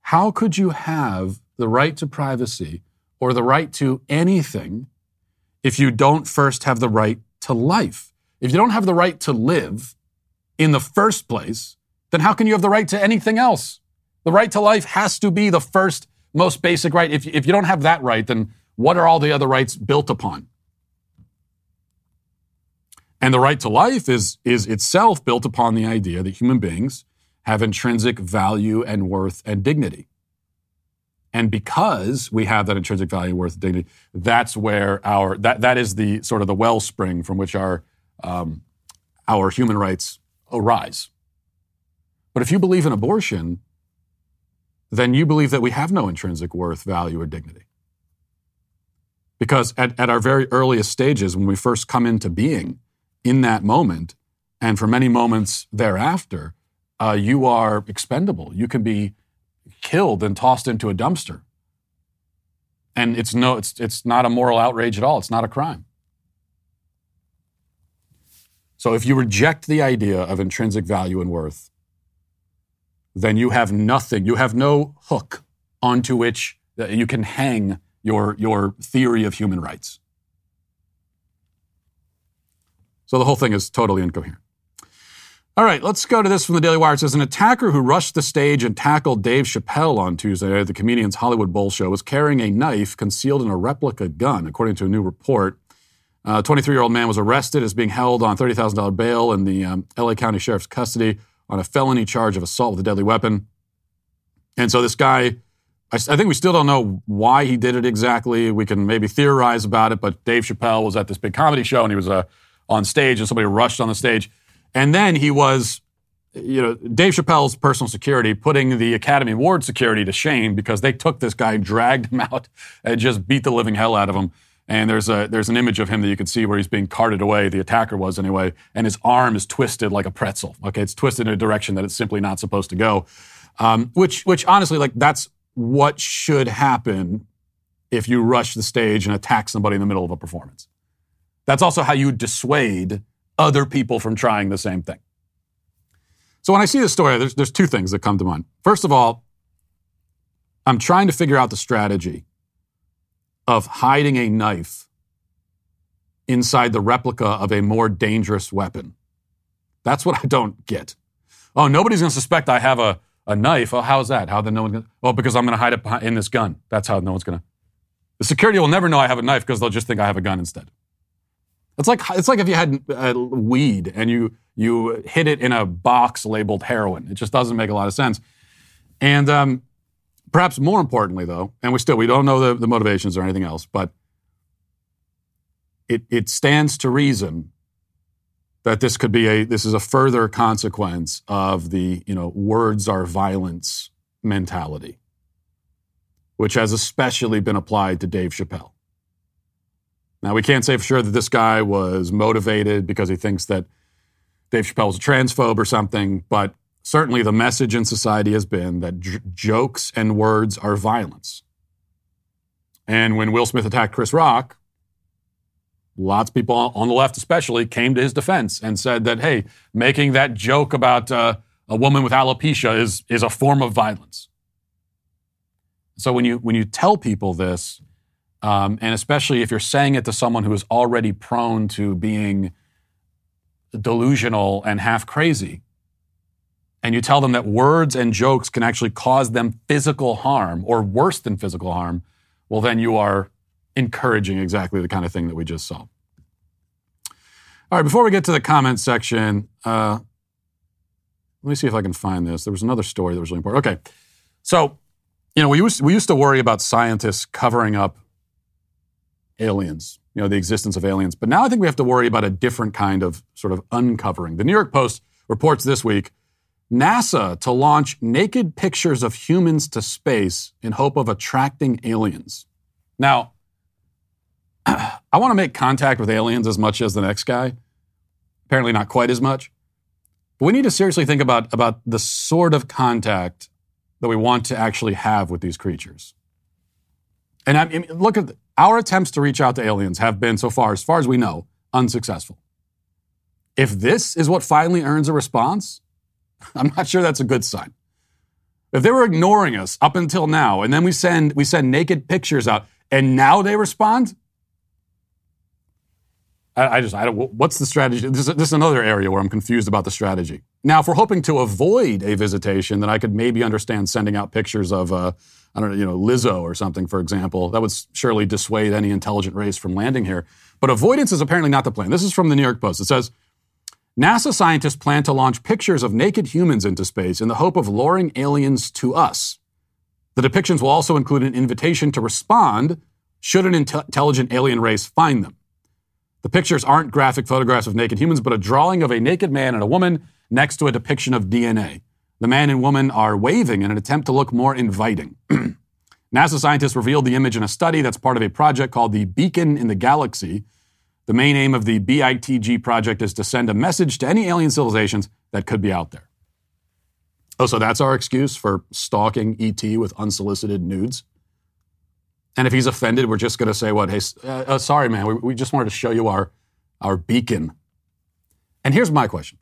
how could you have the right to privacy or the right to anything if you don't first have the right to life? If you don't have the right to live in the first place, then how can you have the right to anything else? The right to life has to be the first, most basic right. If you don't have that right, then what are all the other rights built upon? And the right to life is itself built upon the idea that human beings have intrinsic value and worth and dignity. And because we have that intrinsic value, worth, and dignity, that's where that is the sort of the wellspring from which our human rights arise. But if you believe in abortion, then you believe that we have no intrinsic worth, value, or dignity. Because at our very earliest stages, when we first come into being, in that moment, and for many moments thereafter, you are expendable. You can be killed and tossed into a dumpster. And it's not a moral outrage at all. It's not a crime. So if you reject the idea of intrinsic value and worth, then you have nothing. You have no hook onto which you can hang your theory of human rights. So the whole thing is totally incoherent. All right, let's go to this from the Daily Wire. It says, an attacker who rushed the stage and tackled Dave Chappelle on Tuesday at the comedian's Hollywood Bowl show was carrying a knife concealed in a replica gun, according to a new report. A 23-year-old man was arrested as being held on $30,000 bail in the L.A. County Sheriff's custody on a felony charge of assault with a deadly weapon. And so this guy, I think we still don't know why he did it exactly. We can maybe theorize about it, but Dave Chappelle was at this big comedy show and he was on stage, and somebody rushed on the stage. And then he was, Dave Chappelle's personal security, putting the Academy Award security to shame, because they took this guy, dragged him out, and just beat the living hell out of him. And there's an image of him that you can see where he's being carted away, the attacker was anyway, and his arm is twisted like a pretzel. Okay, it's twisted in a direction that it's simply not supposed to go. Which honestly, like, that's what should happen if you rush the stage and attack somebody in the middle of a performance. That's also how you dissuade other people from trying the same thing. So when I see this story, there's two things that come to mind. First of all, I'm trying to figure out the strategy of hiding a knife inside the replica of a more dangerous weapon. That's what I don't get. Oh, nobody's going to suspect I have a knife. Oh, how's that? How then no one's going to... Oh, because I'm going to hide it behind, in this gun. That's how no one's going to... The security will never know I have a knife, because they'll just think I have a gun instead. It's like if you had weed and you hid it in a box labeled heroin. It just doesn't make a lot of sense. And perhaps more importantly, though, and we don't know the motivations or anything else, but it stands to reason that this could be this is a further consequence of the words are violence mentality, which has especially been applied to Dave Chappelle. Now, we can't say for sure that this guy was motivated because he thinks that Dave Chappelle was a transphobe or something, but certainly the message in society has been that jokes and words are violence. And when Will Smith attacked Chris Rock, lots of people on the left especially came to his defense and said that, hey, making that joke about a woman with alopecia is a form of violence. So when you tell people this, and especially if you're saying it to someone who is already prone to being delusional and half crazy, and you tell them that words and jokes can actually cause them physical harm or worse than physical harm, well, then you are encouraging exactly the kind of thing that we just saw. All right, before we get to the comments section, let me see if I can find this. There was another story that was really important. Okay, so we used to worry about scientists covering up aliens, the existence of aliens. But now I think we have to worry about a different kind of sort of uncovering. The New York Post reports this week, NASA to launch naked pictures of humans to space in hope of attracting aliens. Now, I want to make contact with aliens as much as the next guy. Apparently not quite as much. But we need to seriously think about the sort of contact that we want to actually have with these creatures. And I mean, look at our attempts to reach out to aliens have been, so far as we know, unsuccessful. If this is what finally earns a response, I'm not sure that's a good sign. If they were ignoring us up until now, and then we send naked pictures out, and now they respond, I don't. What's the strategy? This is another area where I'm confused about the strategy. Now, if we're hoping to avoid a visitation, then I could maybe understand sending out pictures of Lizzo or something, for example. That would surely dissuade any intelligent race from landing here. But avoidance is apparently not the plan. This is from the New York Post. It says, NASA scientists plan to launch pictures of naked humans into space in the hope of luring aliens to us. The depictions will also include an invitation to respond should an intelligent alien race find them. The pictures aren't graphic photographs of naked humans, but a drawing of a naked man and a woman next to a depiction of DNA. The man and woman are waving in an attempt to look more inviting. NASA scientists revealed the image in a study that's part of a project called the Beacon in the Galaxy. The main aim of the BITG project is to send a message to any alien civilizations that could be out there. Oh, so that's our excuse for stalking E.T. with unsolicited nudes? And if he's offended, we're just going to say, what? Hey, sorry, man, we just wanted to show you our beacon. And here's my question.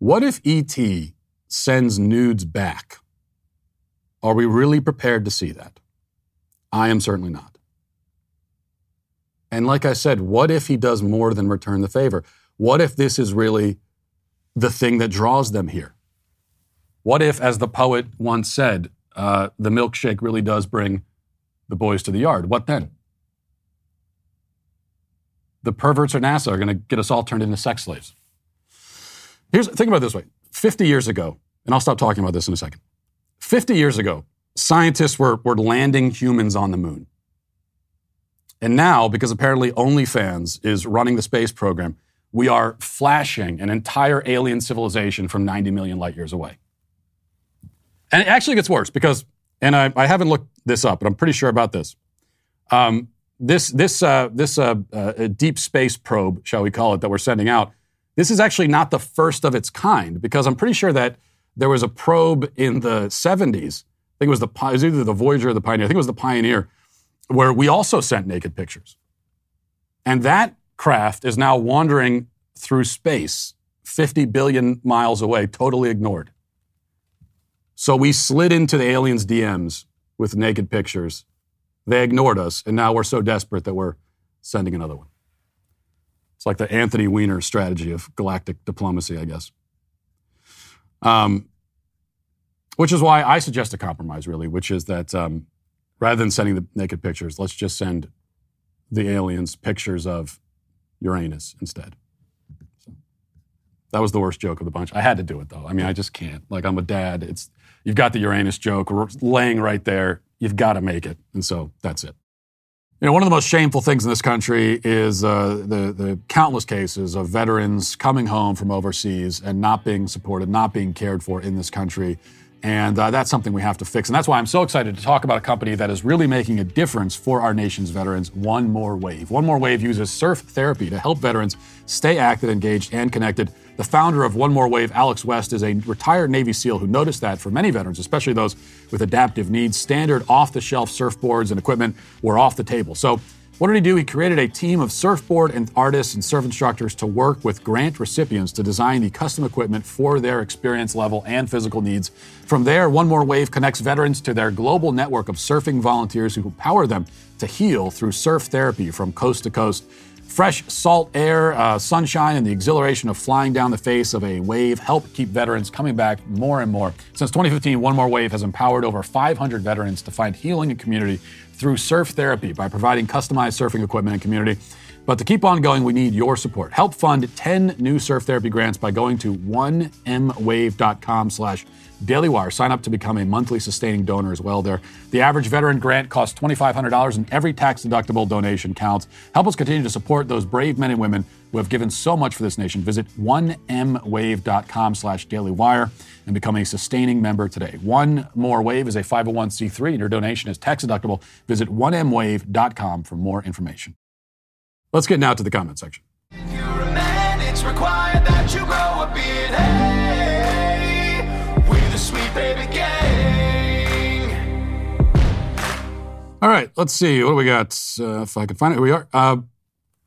What if E.T. sends nudes back? Are we really prepared to see that? I am certainly not. And like I said, what if he does more than return the favor? What if this is really the thing that draws them here? What if, as the poet once said, the milkshake really does bring the boys to the yard? What then? The perverts or NASA are going to get us all turned into sex slaves. Think about it this way. 50 years ago, and I'll stop talking about this in a second. 50 years ago, scientists were landing humans on the moon. And now, because apparently OnlyFans is running the space program, we are flashing an entire alien civilization from 90 million light years away. And it actually gets worse because, and I haven't looked this up, but I'm pretty sure about this. This deep space probe, shall we call it, that we're sending out, this is actually not the first of its kind, because I'm pretty sure that there was a probe in the 70s. I think it was either the Voyager or the Pioneer. I think it was the Pioneer, where we also sent naked pictures. And that craft is now wandering through space 50 billion miles away, totally ignored. So we slid into the aliens' DMs with naked pictures. They ignored us, and now we're so desperate that we're sending another one. It's like the Anthony Weiner strategy of galactic diplomacy, I guess. Which is why I suggest a compromise, really, which is that rather than sending the naked pictures, let's just send the aliens pictures of Uranus instead. So that was the worst joke of the bunch. I had to do it, though. I mean, I just can't. Like, I'm a dad. It's you've got the Uranus joke laying right there. You've got to make it. And so that's it. You know, one of the most shameful things in this country is the countless cases of veterans coming home from overseas and not being supported, not being cared for in this country. And that's something we have to fix. And that's why I'm so excited to talk about a company that is really making a difference for our nation's veterans, One More Wave. One More Wave uses surf therapy to help veterans stay active, engaged, and connected. The founder of One More Wave, Alex West, is a retired Navy SEAL who noticed that for many veterans, especially those with adaptive needs, standard off-the-shelf surfboards and equipment were off the table. So what did he do? He created a team of surfboard and artists and surf instructors to work with grant recipients to design the custom equipment for their experience level and physical needs. From there, One More Wave connects veterans to their global network of surfing volunteers who empower them to heal through surf therapy from coast to coast. Fresh salt air, sunshine, and the exhilaration of flying down the face of a wave help keep veterans coming back more and more. Since 2015, One More Wave has empowered over 500 veterans to find healing and community through surf therapy by providing customized surfing equipment and community. But to keep on going, we need your support. Help fund 10 new surf therapy grants by going to 1mwave.com/Daily Wire. Sign up to become a monthly sustaining donor as well there. The average veteran grant costs $2,500 and every tax-deductible donation counts. Help us continue to support those brave men and women who have given so much for this nation. Visit 1mwave.com/Daily Wire and become a sustaining member today. One More Wave is a 501c3 and your donation is tax-deductible. Visit 1mwave.com for more information. Let's get now to the comment section. If you're a man, it's required that you grow a beard. Hey, we're the Sweet Baby Gang. All right, let's see. What do we got? If I can find it, here we are.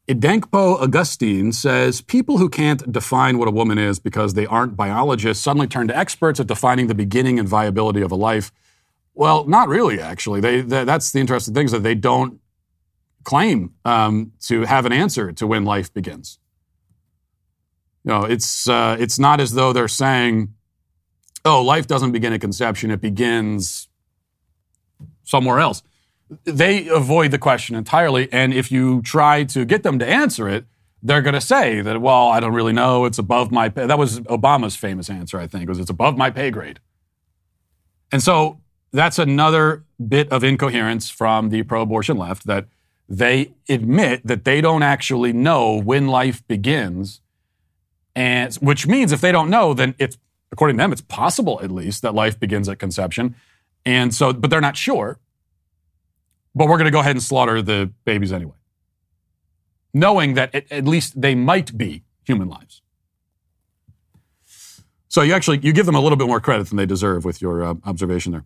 Edenkpo Augustine says, people who can't define what a woman is because they aren't biologists suddenly turn to experts at defining the beginning and viability of a life. Well, not really, actually. That's the interesting thing is that they don't claim to have an answer to when life begins. You know, it's not as though they're saying, oh, life doesn't begin at conception. It begins somewhere else. They avoid the question entirely, and if you try to get them to answer it, they're going to say that, well, I don't really know. It's above my pay. That was Obama's famous answer, I think, was it's above my pay grade. And so that's another bit of incoherence from the pro-abortion left, that they admit that they don't actually know when life begins, and which means if they don't know, then it's, according to them, it's possible at least that life begins at conception. And so, but they're not sure. But we're going to go ahead and slaughter the babies anyway, knowing that at least they might be human lives. So you give them a little bit more credit than they deserve with your observation there.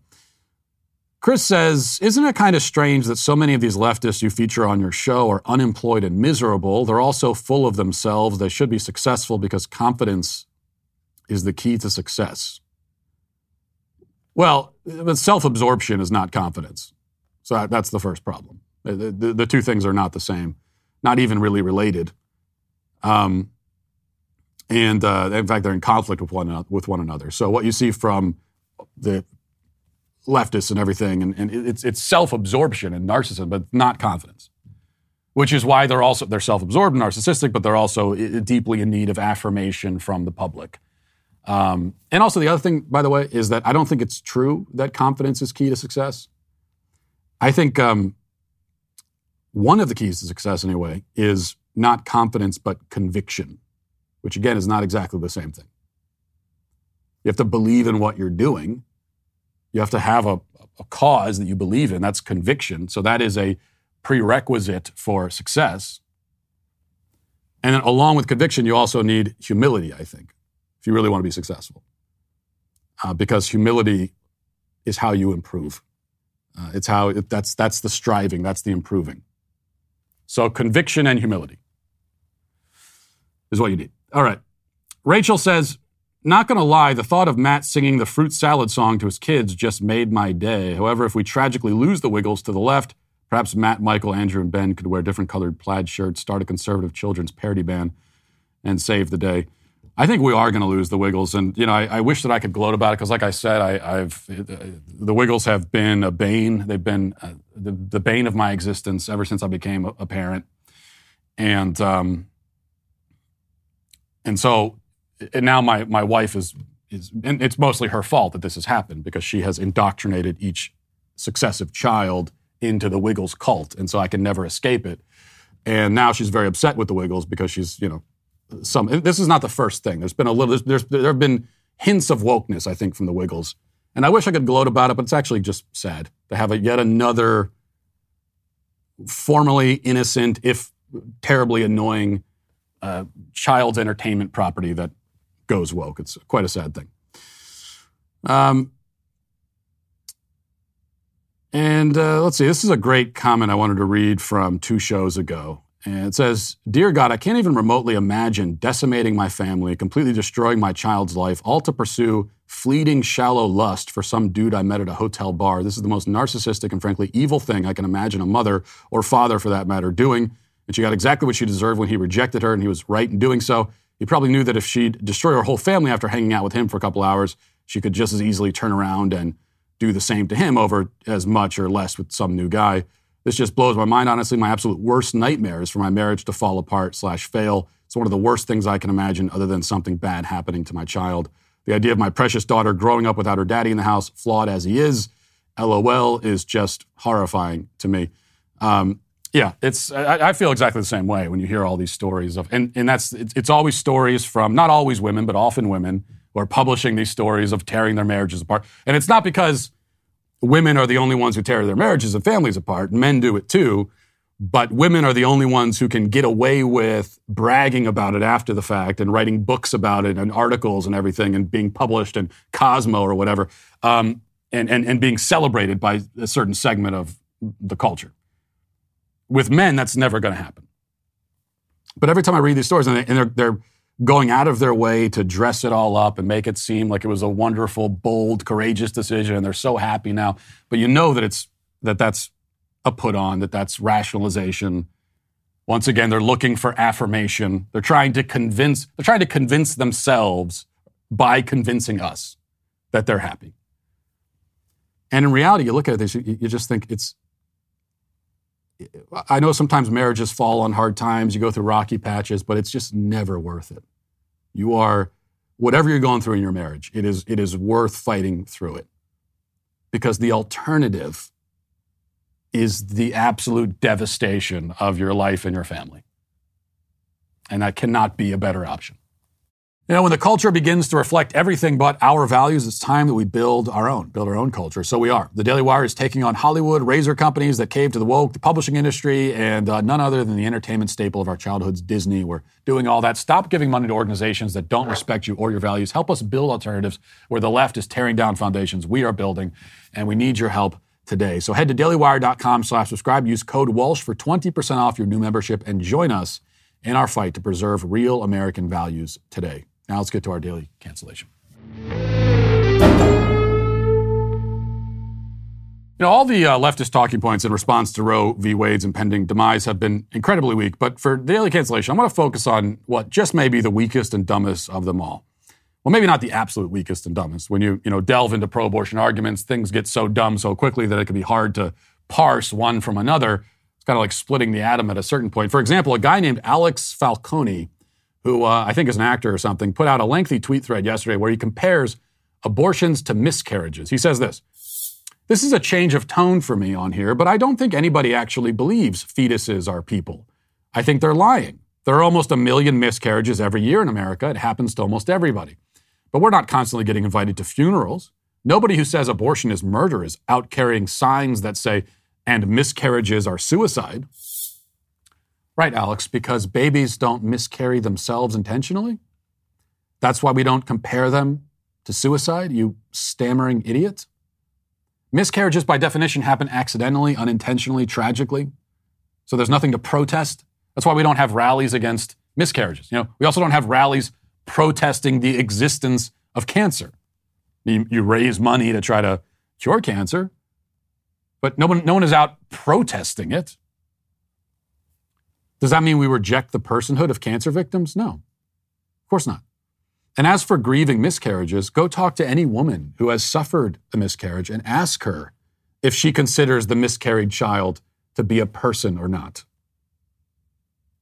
Chris says, isn't it kind of strange that so many of these leftists you feature on your show are unemployed and miserable? They're also full of themselves. They should be successful because confidence is the key to success. Well, self-absorption is not confidence. So that's the first problem. The two things are not the same, not even really related. In fact, they're in conflict with one another. So what you see from the leftists and everything, and it's self-absorption and narcissism, but not confidence, which is why they're self-absorbed and narcissistic, but they're also deeply in need of affirmation from the public. And also the other thing, by the way, is that I don't think it's true that confidence is key to success. I think one of the keys to success, anyway, is not confidence, but conviction, which, again, is not exactly the same thing. You have to believe in what you're doing. You have to have a cause that you believe in. That's conviction. So that is a prerequisite for success. And then along with conviction, you also need humility, I think, if you really want to be successful, because humility is how you improve. That's the striving, that's the improving. So conviction and humility is what you need. All right. Rachel says, not going to lie, the thought of Matt singing the fruit salad song to his kids just made my day. However, if we tragically lose the Wiggles to the left, perhaps Matt, Michael, Andrew, and Ben could wear different colored plaid shirts, start a conservative children's parody band, and save the day. I think we are going to lose the Wiggles, and you know I wish that I could gloat about it because, like I said, the Wiggles have been a bane. They've been the bane of my existence ever since I became a parent, and And so, and now my wife is, and it's mostly her fault that this has happened, because she has indoctrinated each successive child into the Wiggles cult, and so I can never escape it. And now she's very upset with the Wiggles because she's, you know, this is not the first thing. There have been hints of wokeness, I think, from the Wiggles. And I wish I could gloat about it, but it's actually just sad to have yet another formerly innocent, if terribly annoying, child's entertainment property that goes woke. It's quite a sad thing. Let's see, this is a great comment I wanted to read from 2 shows ago. And it says, "Dear God, I can't even remotely imagine decimating my family, completely destroying my child's life, all to pursue fleeting, shallow lust for some dude I met at a hotel bar. This is the most narcissistic and frankly evil thing I can imagine a mother, or father for that matter, doing. And she got exactly what she deserved when he rejected her, and he was right in doing so. He probably knew that if she'd destroy her whole family after hanging out with him for a couple hours, she could just as easily turn around and do the same to him over as much or less with some new guy. This just blows my mind, honestly. My absolute worst nightmare is for my marriage to fall apart /fail. It's one of the worst things I can imagine, other than something bad happening to my child. The idea of my precious daughter growing up without her daddy in the house, flawed as he is, LOL, is just horrifying to me." Yeah, I feel exactly the same way when you hear all these stories of, and that's, it's always stories from, not always women, but often women, who are publishing these stories of tearing their marriages apart. And it's not because women are the only ones who tear their marriages and families apart. Men do it too. But women are the only ones who can get away with bragging about it after the fact and writing books about it and articles and everything and being published in Cosmo or whatever, and being celebrated by a certain segment of the culture. With men, that's never going to happen. But every time I read these stories, and they're going out of their way to dress it all up and make it seem like it was a wonderful, bold, courageous decision, and they're so happy now. But you know that that's a put on, that's rationalization. Once again, they're looking for affirmation. They're trying to convince themselves by convincing us that they're happy. And in reality, you look at this, you just think I know sometimes marriages fall on hard times, you go through rocky patches, but it's just never worth it. Whatever you're going through in your marriage, it is worth fighting through it. Because the alternative is the absolute devastation of your life and your family. And that cannot be a better option. You know, when the culture begins to reflect everything but our values, it's time that we build our own culture. So we are. The Daily Wire is taking on Hollywood, razor companies that cave to the woke, the publishing industry, and none other than the entertainment staple of our childhoods, Disney. We're doing all that. Stop giving money to organizations that don't respect you or your values. Help us build alternatives where the left is tearing down foundations we are building, and we need your help today. So head to dailywire.com/subscribe. Use code Walsh for 20% off your new membership and join us in our fight to preserve real American values today. Now let's get to our daily cancellation. You know, all the leftist talking points in response to Roe v. Wade's impending demise have been incredibly weak, but for daily cancellation, I want to focus on what just may be the weakest and dumbest of them all. Well, maybe not the absolute weakest and dumbest. When you delve into pro-abortion arguments, things get so dumb so quickly that it can be hard to parse one from another. It's kind of like splitting the atom at a certain point. For example, a guy named Alex Falcone, who I think is an actor or something, put out a lengthy tweet thread yesterday where he compares abortions to miscarriages. He says this: "This is a change of tone for me on here, but I don't think anybody actually believes fetuses are people. I think they're lying. There are almost 1 million miscarriages every year in America. It happens to almost everybody. But we're not constantly getting invited to funerals. Nobody who says abortion is murder is out carrying signs that say, 'and miscarriages are suicide.'" Right, Alex, because babies don't miscarry themselves intentionally. That's why we don't compare them to suicide, you stammering idiot. Miscarriages, by definition, happen accidentally, unintentionally, tragically. So there's nothing to protest. That's why we don't have rallies against miscarriages. You know, we also don't have rallies protesting the existence of cancer. You raise money to try to cure cancer, but no one is out protesting it. Does that mean we reject the personhood of cancer victims? No, of course not. And as for grieving miscarriages, go talk to any woman who has suffered a miscarriage and ask her if she considers the miscarried child to be a person or not.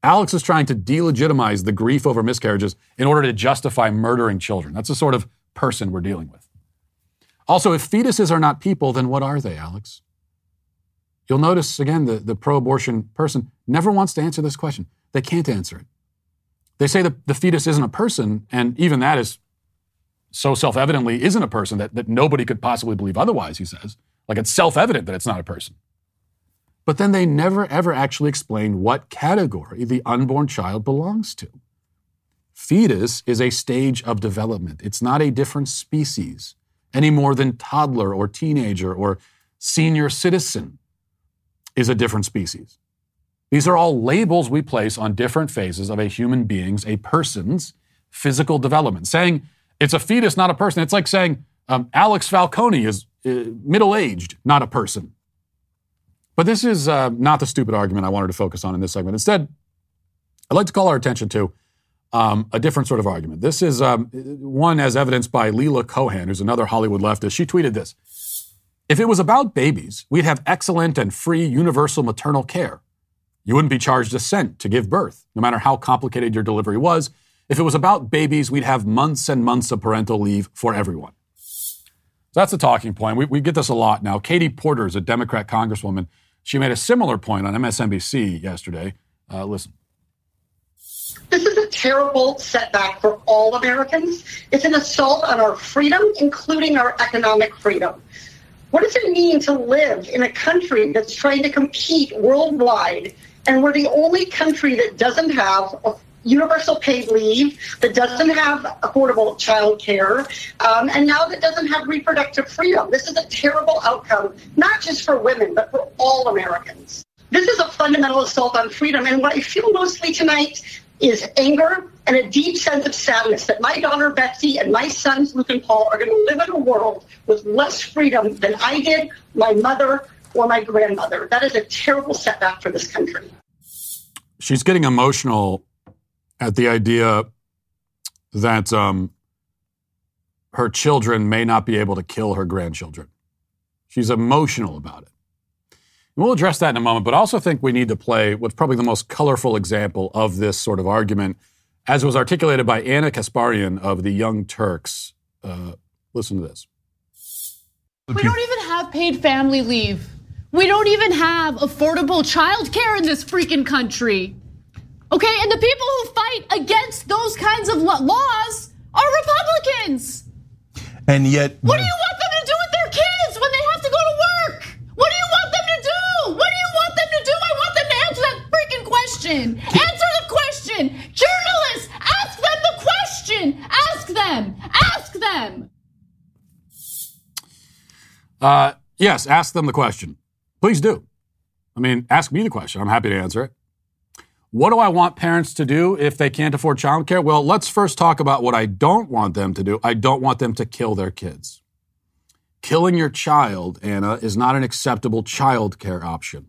Alex is trying to delegitimize the grief over miscarriages in order to justify murdering children. That's the sort of person we're dealing with. Also, if fetuses are not people, then what are they, Alex? You'll notice, again, the pro-abortion person never wants to answer this question. They can't answer it. They say that the fetus isn't a person, and even that is so self-evidently isn't a person that nobody could possibly believe otherwise, he says. Like, it's self-evident that it's not a person. But then they never, ever actually explain what category the unborn child belongs to. Fetus is a stage of development. It's not a different species any more than toddler or teenager or senior citizen is a different species. These are all labels we place on different phases of a human being's, a person's, physical development. Saying it's a fetus, not a person. It's like saying Alex Falcone is middle-aged, not a person. But this is not the stupid argument I wanted to focus on in this segment. Instead, I'd like to call our attention to a different sort of argument. This is one as evidenced by Leila Cohen, who's another Hollywood leftist. She tweeted this. If it was about babies, we'd have excellent and free universal maternal care. You wouldn't be charged a cent to give birth, no matter how complicated your delivery was. If it was about babies, we'd have months and months of parental leave for everyone. So that's the talking point. We get this a lot now. Katie Porter is a Democrat congresswoman. She made a similar point on MSNBC yesterday. Listen. This is a terrible setback for all Americans. It's an assault on our freedom, including our economic freedom. What does it mean to live in a country that's trying to compete worldwide, and we're the only country that doesn't have a universal paid leave, that doesn't have affordable child care, and now that doesn't have reproductive freedom? This is a terrible outcome, not just for women, but for all Americans. This is a fundamental assault on freedom, and what I feel mostly tonight is anger and a deep sense of sadness that my daughter Betsy and my sons Luke and Paul are going to live in a world with less freedom than I did, my mother, or my grandmother. That is a terrible setback for this country. She's getting emotional at the idea that her children may not be able to kill her grandchildren. She's emotional about it. We'll address that in a moment, but I also think we need to play what's probably the most colorful example of this sort of argument, as was articulated by Anna Kasparian of the Young Turks. Listen to this. We don't even have paid family leave. We don't even have affordable childcare in this freaking country. Okay, and the people who fight against those kinds of laws are Republicans. And yet, what do you want them to do with their kids when they have to go to work? What do you want them to do? What do you want them to do? I want them to answer that freaking question. Answer the question. Journalists, ask them the question. Ask them. Ask them. Yes, ask them the question. Please do. I mean, ask me the question. I'm happy to answer it. What do I want parents to do if they can't afford childcare? Well, let's first talk about what I don't want them to do. I don't want them to kill their kids. Killing your child, Anna, is not an acceptable childcare option.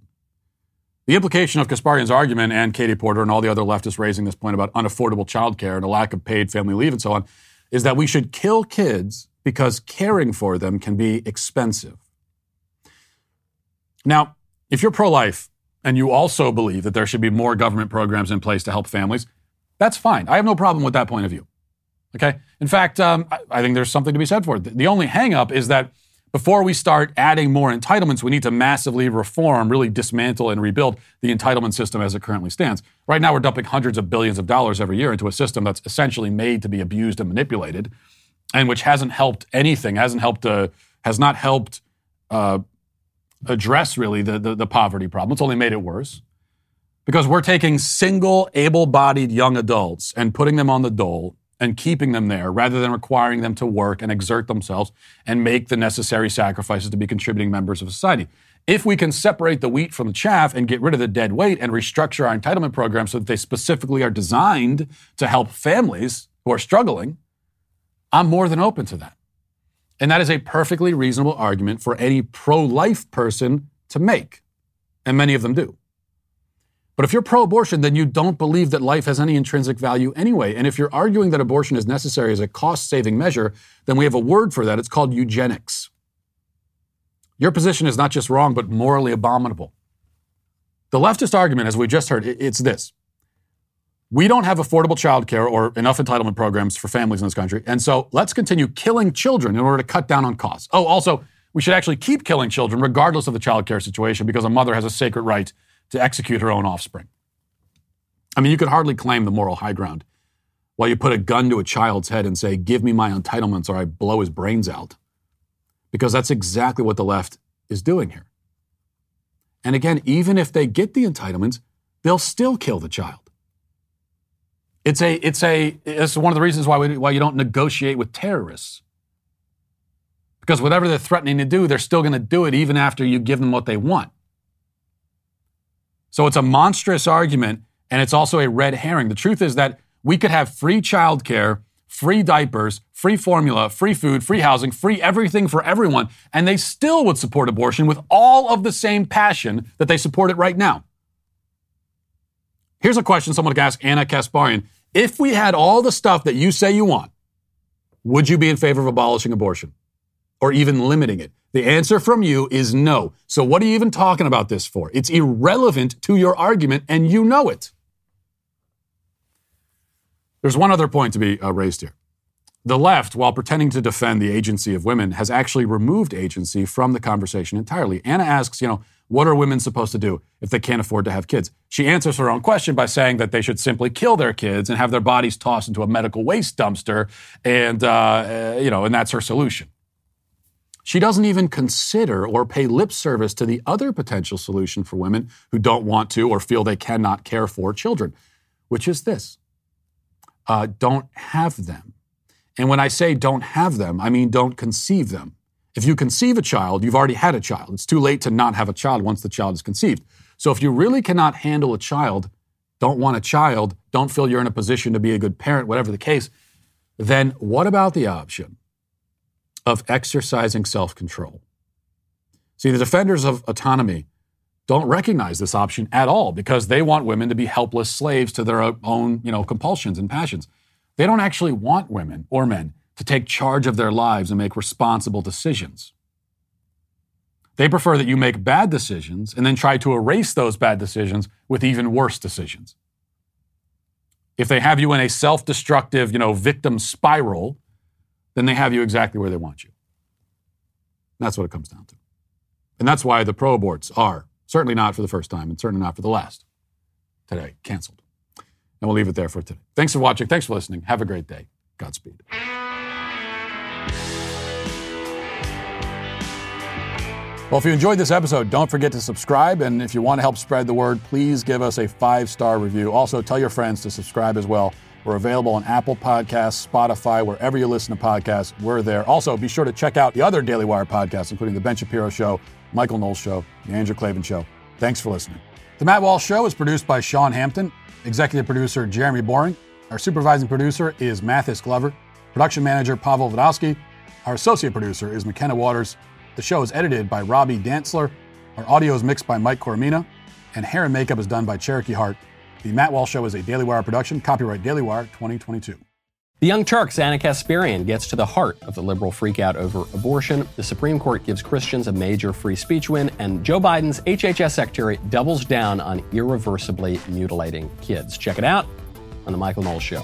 The implication of Kasparian's argument and Katie Porter and all the other leftists raising this point about unaffordable childcare and a lack of paid family leave and so on is that we should kill kids because caring for them can be expensive. Now, if you're pro-life, and you also believe that there should be more government programs in place to help families, that's fine. I have no problem with that point of view. Okay? In fact, I think there's something to be said for it. The only hang-up is that before we start adding more entitlements, we need to massively reform, really dismantle and rebuild the entitlement system as it currently stands. Right now, we're dumping hundreds of billions of dollars every year into a system that's essentially made to be abused and manipulated, and which hasn't helped anything, has not helped address really the poverty problem. It's only made it worse because we're taking single able-bodied young adults and putting them on the dole and keeping them there rather than requiring them to work and exert themselves and make the necessary sacrifices to be contributing members of society. If we can separate the wheat from the chaff and get rid of the dead weight and restructure our entitlement programs so that they specifically are designed to help families who are struggling, I'm more than open to that. And that is a perfectly reasonable argument for any pro-life person to make. And many of them do. But if you're pro-abortion, then you don't believe that life has any intrinsic value anyway. And if you're arguing that abortion is necessary as a cost-saving measure, then we have a word for that. It's called eugenics. Your position is not just wrong, but morally abominable. The leftist argument, as we just heard, it's this. We don't have affordable childcare or enough entitlement programs for families in this country. And so let's continue killing children in order to cut down on costs. Oh, also, we should actually keep killing children regardless of the childcare situation because a mother has a sacred right to execute her own offspring. I mean, you could hardly claim the moral high ground while you put a gun to a child's head and say, give me my entitlements or I blow his brains out. Because that's exactly what the left is doing here. And again, even if they get the entitlements, they'll still kill the child. It's one of the reasons why you don't negotiate with terrorists. Because whatever they're threatening to do, they're still going to do it even after you give them what they want. So it's a monstrous argument, and it's also a red herring. The truth is that we could have free childcare, free diapers, free formula, free food, free housing, free everything for everyone, and they still would support abortion with all of the same passion that they support it right now. Here's a question someone can ask Anna Kasparian. If we had all the stuff that you say you want, would you be in favor of abolishing abortion or even limiting it? The answer from you is no. So what are you even talking about this for? It's irrelevant to your argument, and you know it. There's one other point to be raised here. The left, while pretending to defend the agency of women, has actually removed agency from the conversation entirely. Anna asks, what are women supposed to do if they can't afford to have kids? She answers her own question by saying that they should simply kill their kids and have their bodies tossed into a medical waste dumpster, and that's her solution. She doesn't even consider or pay lip service to the other potential solution for women who don't want to or feel they cannot care for children, which is this. Don't have them. And when I say don't have them, I mean don't conceive them. If you conceive a child, you've already had a child. It's too late to not have a child once the child is conceived. So if you really cannot handle a child, don't want a child, don't feel you're in a position to be a good parent, whatever the case, then what about the option of exercising self-control? See, the defenders of autonomy don't recognize this option at all because they want women to be helpless slaves to their own, compulsions and passions. They don't actually want women or men to take charge of their lives and make responsible decisions. They prefer that you make bad decisions and then try to erase those bad decisions with even worse decisions. If they have you in a self-destructive, victim spiral, then they have you exactly where they want you. And that's what it comes down to. And that's why the pro-aborts are, certainly not for the first time and certainly not for the last, today, canceled. And we'll leave it there for today. Thanks for watching. Thanks for listening. Have a great day. Godspeed. Well, if you enjoyed this episode, don't forget to subscribe. And if you want to help spread the word, please give us a 5-star review. Also, tell your friends to subscribe as well. We're available on Apple Podcasts, Spotify, wherever you listen to podcasts, we're there. Also, be sure to check out the other Daily Wire podcasts, including The Ben Shapiro Show, Michael Knowles Show, The Andrew Klavan Show. Thanks for listening. The Matt Walsh Show is produced by Sean Hampton, executive producer Jeremy Boring. Our supervising producer is Mathis Glover, production manager Pavel Vodowski. Our associate producer is McKenna Waters. The show is edited by Robbie Dantzler. Our audio is mixed by Mike Coromina. And hair and makeup is done by Cherokee Hart. The Matt Walsh Show is a Daily Wire production. Copyright Daily Wire 2022. The Young Turks' Anna Kasparian gets to the heart of the liberal freakout over abortion. The Supreme Court gives Christians a major free speech win. And Joe Biden's HHS secretary doubles down on irreversibly mutilating kids. Check it out on The Michael Knowles Show.